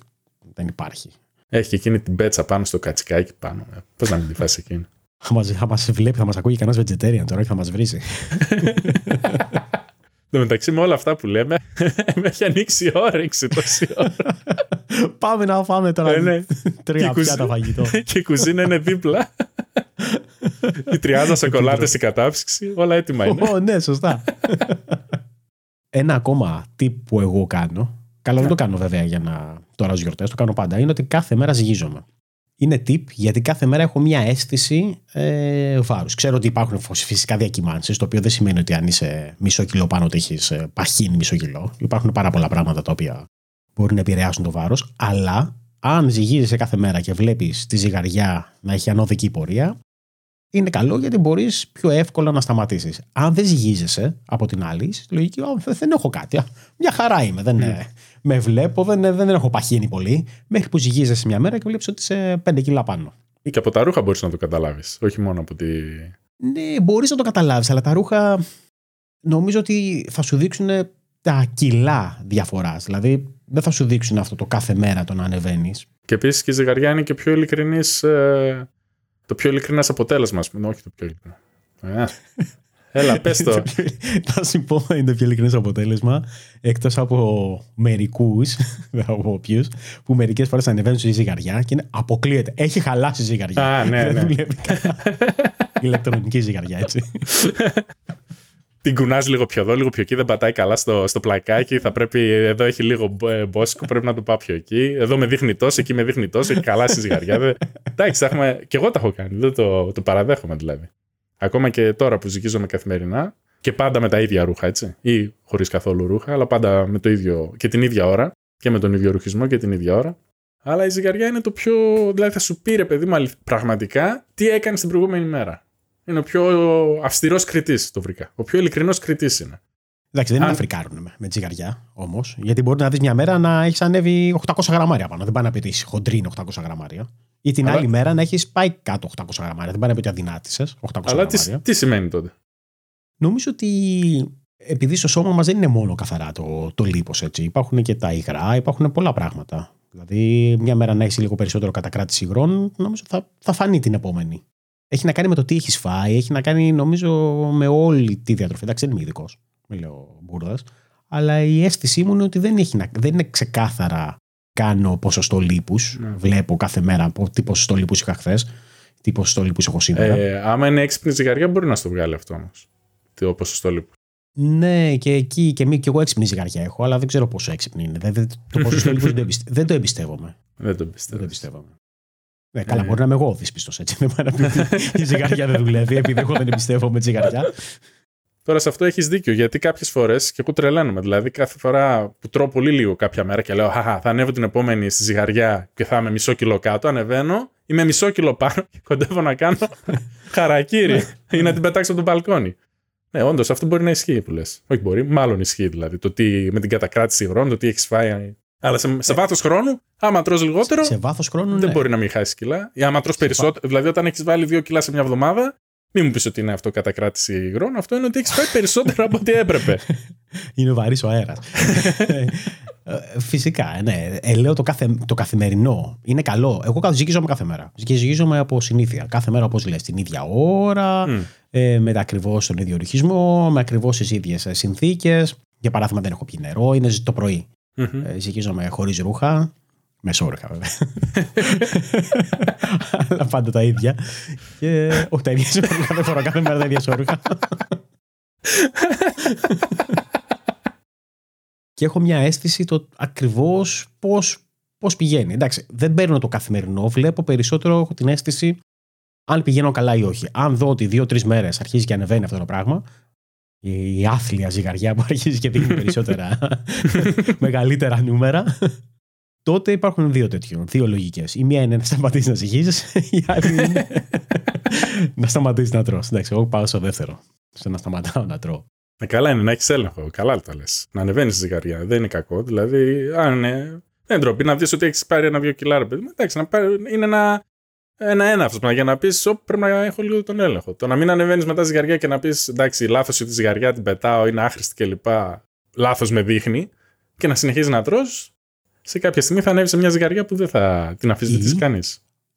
δεν υπάρχει. Έχει και εκείνη την πέτσα πάνω στο κατσικάκι πάνω. Πώς να μην τη φας εκείνη. Θα μας βλέπει, θα μας ακούει κανένας vegetarian τώρα και θα μας βρίσει. Εν τω μεταξύ, με όλα αυτά που λέμε, με έχει ανοίξει η όρεξη τόση ώρα. Πάμε να φάμε τώρα. Είναι, τρία πιάτα φαγητό. Και η κουζίνα είναι δίπλα. Η τριάδα σοκολάτες, η κατάψυξη, όλα έτοιμα είναι. Ω, ναι, σωστά. Ένα ακόμα tip που εγώ κάνω, καλό δεν το κάνω βέβαια για να τώρα στις γιορτές, το κάνω πάντα, είναι ότι κάθε μέρα ζυγίζομαι. Είναι tip γιατί κάθε μέρα έχω μια αίσθηση ε, βάρους. Ξέρω ότι υπάρχουν φυσικά διακυμάνσεις, το οποίο δεν σημαίνει ότι αν είσαι μισό κιλό πάνω ότι έχεις παχύνει μισό κιλό. Υπάρχουν πάρα πολλά πράγματα τα οποία μπορούν να επηρεάσουν το βάρος. Αλλά αν ζυγίζεσαι κάθε μέρα και βλέπεις τη ζυγαριά να έχει ανώδικη πορεία, είναι καλό γιατί μπορείς πιο εύκολα να σταματήσεις. Αν δεν ζυγίζεσαι από την άλλη, λογική, δεν έχω κάτι. Μια χαρά είμαι, δεν είναι. Με βλέπω, δεν, δεν έχω παχύνει πολύ. Μέχρι που ζυγίζεσαι μια μέρα και βλέπεις ότι είσαι πέντε κιλά πάνω. Ή και από τα ρούχα μπορείς να το καταλάβεις, όχι μόνο από τη. Ναι, μπορείς να το καταλάβεις, αλλά τα ρούχα νομίζω ότι θα σου δείξουν τα κιλά διαφοράς. Δηλαδή δεν θα σου δείξουν αυτό το κάθε μέρα το να ανεβαίνεις. Και επίσης και η ζυγαριά είναι και πιο ειλικρινής. Ε, το πιο ειλικρινές αποτέλεσμα, α πούμε. Όχι το πιο ειλικρινές. Ε. Έλα, πες το. Θα σου πω, είναι το πιο ειλικρινές αποτέλεσμα. Εκτός από μερικούς, δεν θα πω ποιους, που μερικές φορές ανεβαίνουν στη ζυγαριά και είναι, αποκλείεται. Έχει χαλάσει η ζυγαριά. Α, ναι, ναι. Δεν δουλεύει καλά. Ηλεκτρονική ζυγαριά, έτσι. Την κουνάζει λίγο πιο εδώ, λίγο πιο εκεί. Δεν πατάει καλά στο, στο πλακάκι. Θα πρέπει, εδώ έχει λίγο μπόσκο, πρέπει να το πάω πιο εκεί. Εδώ με δείχνει τόσο, εκεί με δείχνει τόσο. Έχει χαλάσει η ζυγαριά. Εντάξει, και εγώ τα έχω κάνει. Δεν το, το παραδέχομαι δηλαδή. Ακόμα και τώρα που ζυγίζομαι καθημερινά και πάντα με τα ίδια ρούχα, έτσι. Ή χωρίς καθόλου ρούχα, αλλά πάντα με το ίδιο και την ίδια ώρα. Και με τον ίδιο ρουχισμό και την ίδια ώρα. Αλλά η ζυγαριά είναι το πιο. Δηλαδή θα σου πει ρε παιδί μου, πραγματικά τι έκανε την προηγούμενη μέρα. Είναι ο πιο αυστηρός κριτής, το βρήκα. Ο πιο ειλικρινός κριτής είναι. Εντάξει, δεν είναι να φρικάρουν με τη ζυγαριά όμως. Γιατί μπορεί να δεις μια μέρα να έχεις ανέβει οκτακόσια γραμμάρια πάνω. Δεν πάει να πει ότι είσαι χοντρή είναι οκτακόσια γραμμάρια. Ή την αλλά άλλη μέρα να έχεις πάει κάτω οκτακόσια γραμμάρια. Δεν πάει να πει ότι αδυνάτησες οκτακόσια αλλά γραμμάρια. Αλλά τι, τι σημαίνει τότε. Νομίζω ότι επειδή στο σώμα μας δεν είναι μόνο καθαρά το, το λίπος, έτσι. Υπάρχουν και τα υγρά, υπάρχουν πολλά πράγματα. Δηλαδή, μια μέρα να έχεις λίγο περισσότερο κατακράτηση υγρών, νομίζω θα, θα φανεί την επόμενη. Έχει να κάνει με το τι έχεις φάει, έχει να κάνει νομίζω με όλη τη διατροφή. Εντάξει, δεν είμαι ειδικός, μην λέω μπούρδας, αλλά η αίσθησή μου είναι ότι δεν, έχει να, δεν είναι ξεκάθαρα κάνω ποσοστό λίπους. Ναι. Βλέπω κάθε μέρα τι ποσοστό λίπους είχα χθες, τι ποσοστό λίπους έχω σήμερα. Ε, άμα είναι έξυπνη ζυγαριά, μπορεί να στο βγάλει αυτό όμως. Το ποσοστό λίπους. Ναι, και εκεί και, μη, και εγώ έξυπνη ζυγαριά έχω, αλλά δεν ξέρω πόσο έξυπνη είναι. Δεν, το ποσοστό λίπους δεν, δεν το εμπιστεύομαι. Δεν το εμπιστεύομαι. Ναι, καλά, μπορεί να είμαι εγώ ο δύσπιστος, έτσι. Δεν πάει να πει ότι η ζυγαριά δεν δουλεύει, επειδή εγώ δεν εμπιστεύομαι τη ζυγαριά. Τώρα σε αυτό έχεις δίκιο, γιατί κάποιες φορές και εγώ τρελαίνομαι. Δηλαδή, κάθε φορά που τρώω πολύ λίγο κάποια μέρα και λέω, χαχά, θα ανέβω την επόμενη στη ζυγαριά και θα είμαι μισό κιλό κάτω, ανεβαίνω, είμαι μισό κιλό πάνω και κοντεύω να κάνω χαρακίρι ή να την πετάξω από τον μπαλκόνι. Ναι, όντως αυτό μπορεί να ισχύει που λες. Όχι μπορεί, μάλλον ισχύει δηλαδή. Το τι με την κατακράτηση υγρών, το τι έχεις φάει. Αλλά σε, σε βάθος χρόνου, άμα τρως λιγότερο, σε, σε βάθος χρόνου, δεν ναι. μπορεί να μην χάσεις κιλά. Ή άμα τρως περισσότερο. Βά... Δηλαδή, όταν έχεις βάλει δύο κιλά σε μια εβδομάδα, μην μου πεις ότι είναι αυτό κατακράτηση υγρών. Αυτό είναι ότι έχεις φάει περισσότερο από ό,τι έπρεπε. Είναι βαρύς ο αέρας. Φυσικά, ναι. Ε, λέω το, καθε, το καθημερινό. Είναι καλό. Εγώ ζυγίζομαι κάθε μέρα. Ζυγίζομαι από συνήθεια. Κάθε μέρα, όπως λες, την ίδια ώρα, mm. ε, με ακριβώς τον ίδιο ρουχισμό, με ακριβώς τις ίδιες συνθήκες. Για παράδειγμα, δεν έχω πιει νερό, είναι το πρωί. Mm-hmm. Ε, Ζυγίζομαι χωρίς ρούχα, με σόρουχα βέβαια. Αλλά πάντα τα ίδια. Και όχι τα ίδια σόρουχα, κάθε φορά, κάθε μέρα τα ίδια σόρουχα. Και έχω μια αίσθηση το ακριβώς πώς, πώς πηγαίνει. Εντάξει, δεν παίρνω το καθημερινό, βλέπω περισσότερο, έχω την αίσθηση αν πηγαίνω καλά ή όχι. Αν δω ότι δύο-τρεις μέρες αρχίζει και ανεβαίνει αυτό το πράγμα, η άθλια ζυγαριά που αρχίζει και δίνει περισσότερα μεγαλύτερα νούμερα, τότε υπάρχουν δύο τέτοιων, δύο λογικές. Η μία είναι να σταματήσεις να ζυγίζεις, η άλλη είναι να σταματήσεις να τρως. Εντάξει, εγώ πάω στο δεύτερο, στο να σταματάω να τρώω. Καλά είναι να έχεις έλεγχο. Καλά τα λες. Να ανεβαίνεις στη ζυγαριά. Δεν είναι κακό. Δηλαδή, αν είναι. Δεν ντροπή να δεις ότι έχεις πάρει ένα-δύο κιλά. Εντάξει, να πάρει... είναι ένα έναυστο. Ένα για να πεις, πρέπει να έχω λίγο τον έλεγχο. Το να μην ανεβαίνεις μετά στη ζυγαριά και να πεις, εντάξει, λάθος ή τη ζυγαριά την πετάω, είναι άχρηστη κλπ. Λάθος με δείχνει. Και να συνεχίζεις να τρως, σε κάποια στιγμή θα ανέβεις σε μια ζυγαριά που δεν θα την αφήσεις ή... να τη κάνει.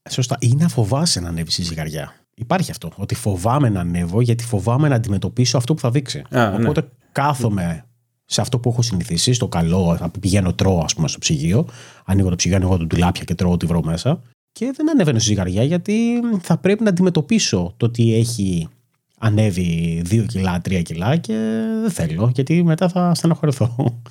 Σωστά. Ή να φοβάσαι να ανέβεις στη ζυγαριά. Υπάρχει αυτό, ότι φοβάμαι να ανέβω γιατί φοβάμαι να αντιμετωπίσω αυτό που θα δείξει. Α, Οπότε ναι. κάθομαι σε αυτό που έχω συνηθίσει, στο καλό, να πηγαίνω τρώω ας πούμε στο ψυγείο, ανοίγω το ψυγείο, ανοίγω τον ντουλάπια και τρώω ό,τι βρω μέσα και δεν ανεβαίνω στη ζυγαριά γιατί θα πρέπει να αντιμετωπίσω το ότι έχει ανέβει δύο κιλά, τρία κιλά και δεν θέλω γιατί μετά θα στενοχωρηθώ.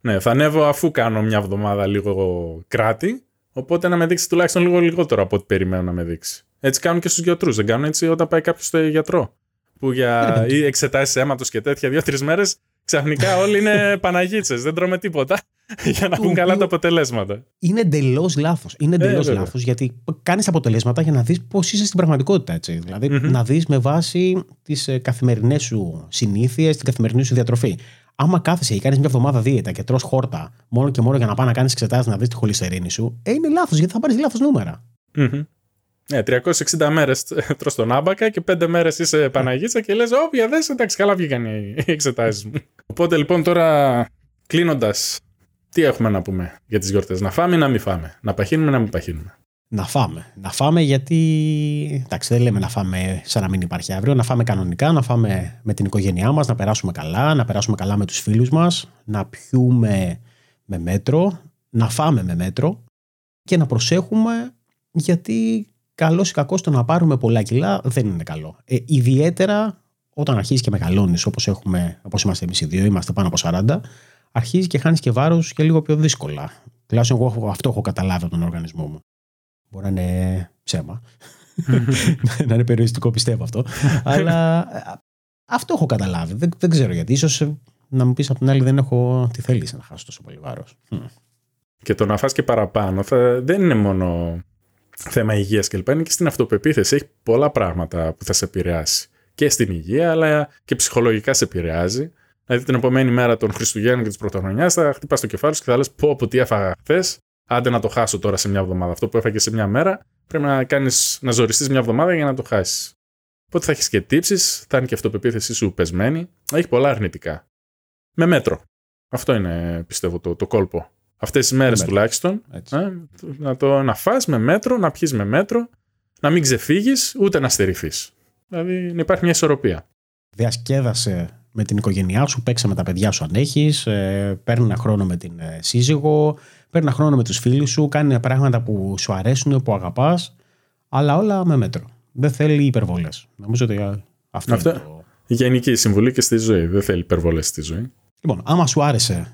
Ναι, θα ανέβω αφού κάνω μια εβδομάδα λίγο κράτη, οπότε να με δείξει τουλάχιστον λίγο λιγότερο από ό,τι περιμένω να με δείξει. Έτσι κάνουν και στους γιατρούς. Δεν κάνουν έτσι όταν πάει κάποιος στο γιατρό. Που για εξετάσεις αίματος και τέτοια, δύο-τρεις μέρες ξαφνικά όλοι είναι Παναγίτσες. Δεν τρώμε τίποτα για να έχουν καλά τα αποτελέσματα. Είναι εντελώς λάθος. Είναι εντελώς ε, λάθος γιατί κάνεις αποτελέσματα για να δεις πώς είσαι στην πραγματικότητα. Έτσι. Δηλαδή mm-hmm. να δεις με βάση τις καθημερινές σου συνήθειες, την καθημερινή σου διατροφή. Άμα κάθεσαι και κάνεις μια εβδομάδα δίαιτα και τρως χόρτα μόνο και μόνο για να πας να κάνεις εξετάσεις να δεις τη χολυστερίνη σου, ε, είναι λάθος γιατί θα πάρεις λάθος νούμερα. Mm-hmm. Ναι, τριακόσιες εξήντα μέρες τρως τον άμπακα και πέντε μέρες είσαι Παναγίτσα και λες, όποια δες, εντάξει, καλά βγήκαν οι εξετάσεις μου. Οπότε λοιπόν τώρα κλείνοντας, τι έχουμε να πούμε για τις γιορτές, να φάμε ή να μην φάμε, να παχύνουμε ή να μην παχύνουμε. Να φάμε. Να φάμε γιατί, εντάξει, δεν λέμε να φάμε σαν να μην υπάρχει αύριο, να φάμε κανονικά, να φάμε με την οικογένειά μας, να περάσουμε καλά, να περάσουμε καλά με τους φίλους μας, να πιούμε με μέτρο, να φάμε με μέτρο και να προσέχουμε γιατί. Καλός ή κακός το να πάρουμε πολλά κιλά δεν είναι καλό. Ε, ιδιαίτερα όταν αρχίζεις και μεγαλώνεις όπως, έχουμε, όπως είμαστε εμείς οι δύο, είμαστε πάνω από σαράντα, αρχίζεις και χάνεις και βάρος και λίγο πιο δύσκολα. Τουλάχιστον εγώ έχω, αυτό έχω καταλάβει από τον οργανισμό μου. Μπορεί να είναι ψέμα, να είναι περιοριστικό πιστεύω αυτό, αλλά αυτό έχω καταλάβει. Δεν, δεν ξέρω γιατί. Ίσως να μου πεις από την άλλη δεν έχω τη θέληση να χάσω τόσο πολύ βάρος. Και το να φας και παραπάνω θα, δεν είναι μόνο... θέμα υγείας κλπ. Είναι και στην αυτοπεποίθηση. Έχει πολλά πράγματα που θα σε επηρεάσει. Και στην υγεία, αλλά και ψυχολογικά σε επηρεάζει. Δηλαδή την επόμενη μέρα των Χριστουγέννων και τη Πρωτοχρονιάς θα χτυπάς το κεφάλι σου και θα λες: πω, πω, τι έφαγα χθες. Άντε να το χάσω τώρα σε μια εβδομάδα. Αυτό που έφαγε σε μια μέρα, πρέπει να, κάνεις, να ζοριστείς μια εβδομάδα για να το χάσεις. Οπότε θα έχεις και τύψεις, θα είναι και η αυτοπεποίθησή σου πεσμένη. Έχει πολλά αρνητικά. Με μέτρο. Αυτό είναι, πιστεύω, το, το κόλπο. Αυτές τις μέρες τουλάχιστον, α, να, το, να φας με μέτρο, να πιεις με μέτρο, να μην ξεφύγεις, ούτε να στερηθείς. Δηλαδή να υπάρχει μια ισορροπία. Διασκέδασε με την οικογένειά σου, παίξε με τα παιδιά σου αν έχεις, ε, παίρνει ένα χρόνο με την ε, σύζυγο, παίρνει ένα χρόνο με τους φίλους σου, κάνει πράγματα που σου αρέσουν, που αγαπάς, αλλά όλα με μέτρο. Δεν θέλει υπερβολές. Νομίζω ότι α, αυτό, αυτό είναι το... Η γενική συμβουλή και στη ζωή. Δεν θέλει υπερβολές στη ζωή. Λοιπόν, άμα σου άρεσε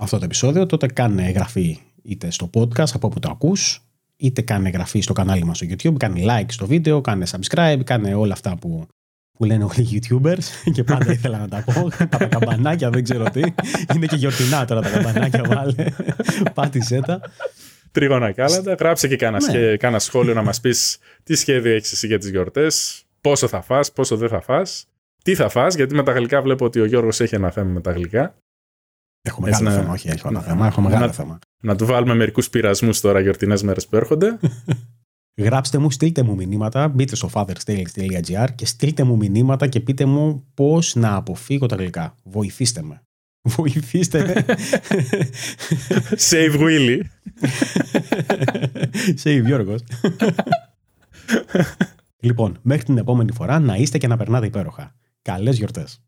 αυτό το επεισόδιο, τότε κάνε εγγραφή είτε στο podcast από όπου το ακούς, είτε κάνε εγγραφή στο κανάλι μας στο YouTube, κάνε like στο βίντεο, κάνε subscribe, κάνε όλα αυτά που, που λένε όλοι οι YouTubers και πάντα ήθελα να τα ακούω, τα καμπανάκια δεν ξέρω τι, είναι και γιορτινά τώρα τα καμπανάκια βάλε, πάτησέ τα. Τρίγωνα κάλαντα, γράψε και κάνα, ναι. σχέ, κάνα σχόλιο να μας πεις τι σχέδιο έχεις εσύ για τις γιορτές, πόσο θα φας, πόσο δεν θα φας, τι θα φας, γιατί με τα γλυκά βλέπω ότι ο Γιώργος έχει ένα θέμα με τα γλυκά. Έχω μεγάλο θέμα, όχι, έχω ένα θέμα, έχω μεγάλο θέμα. Να του βάλουμε μερικούς πειρασμούς τώρα γιορτινές μέρες που έρχονται. Γράψτε μου, στείλτε μου μηνύματα, μπείτε στο fatherstales τελεία gr και στείλτε μου μηνύματα και πείτε μου πώς να αποφύγω τα γλυκά. Βοηθήστε με. Βοηθήστε με. Save Willy. Save Γιώργος. Λοιπόν, μέχρι την επόμενη φορά να είστε και να περνάτε υπέροχα. Καλές γιορτές.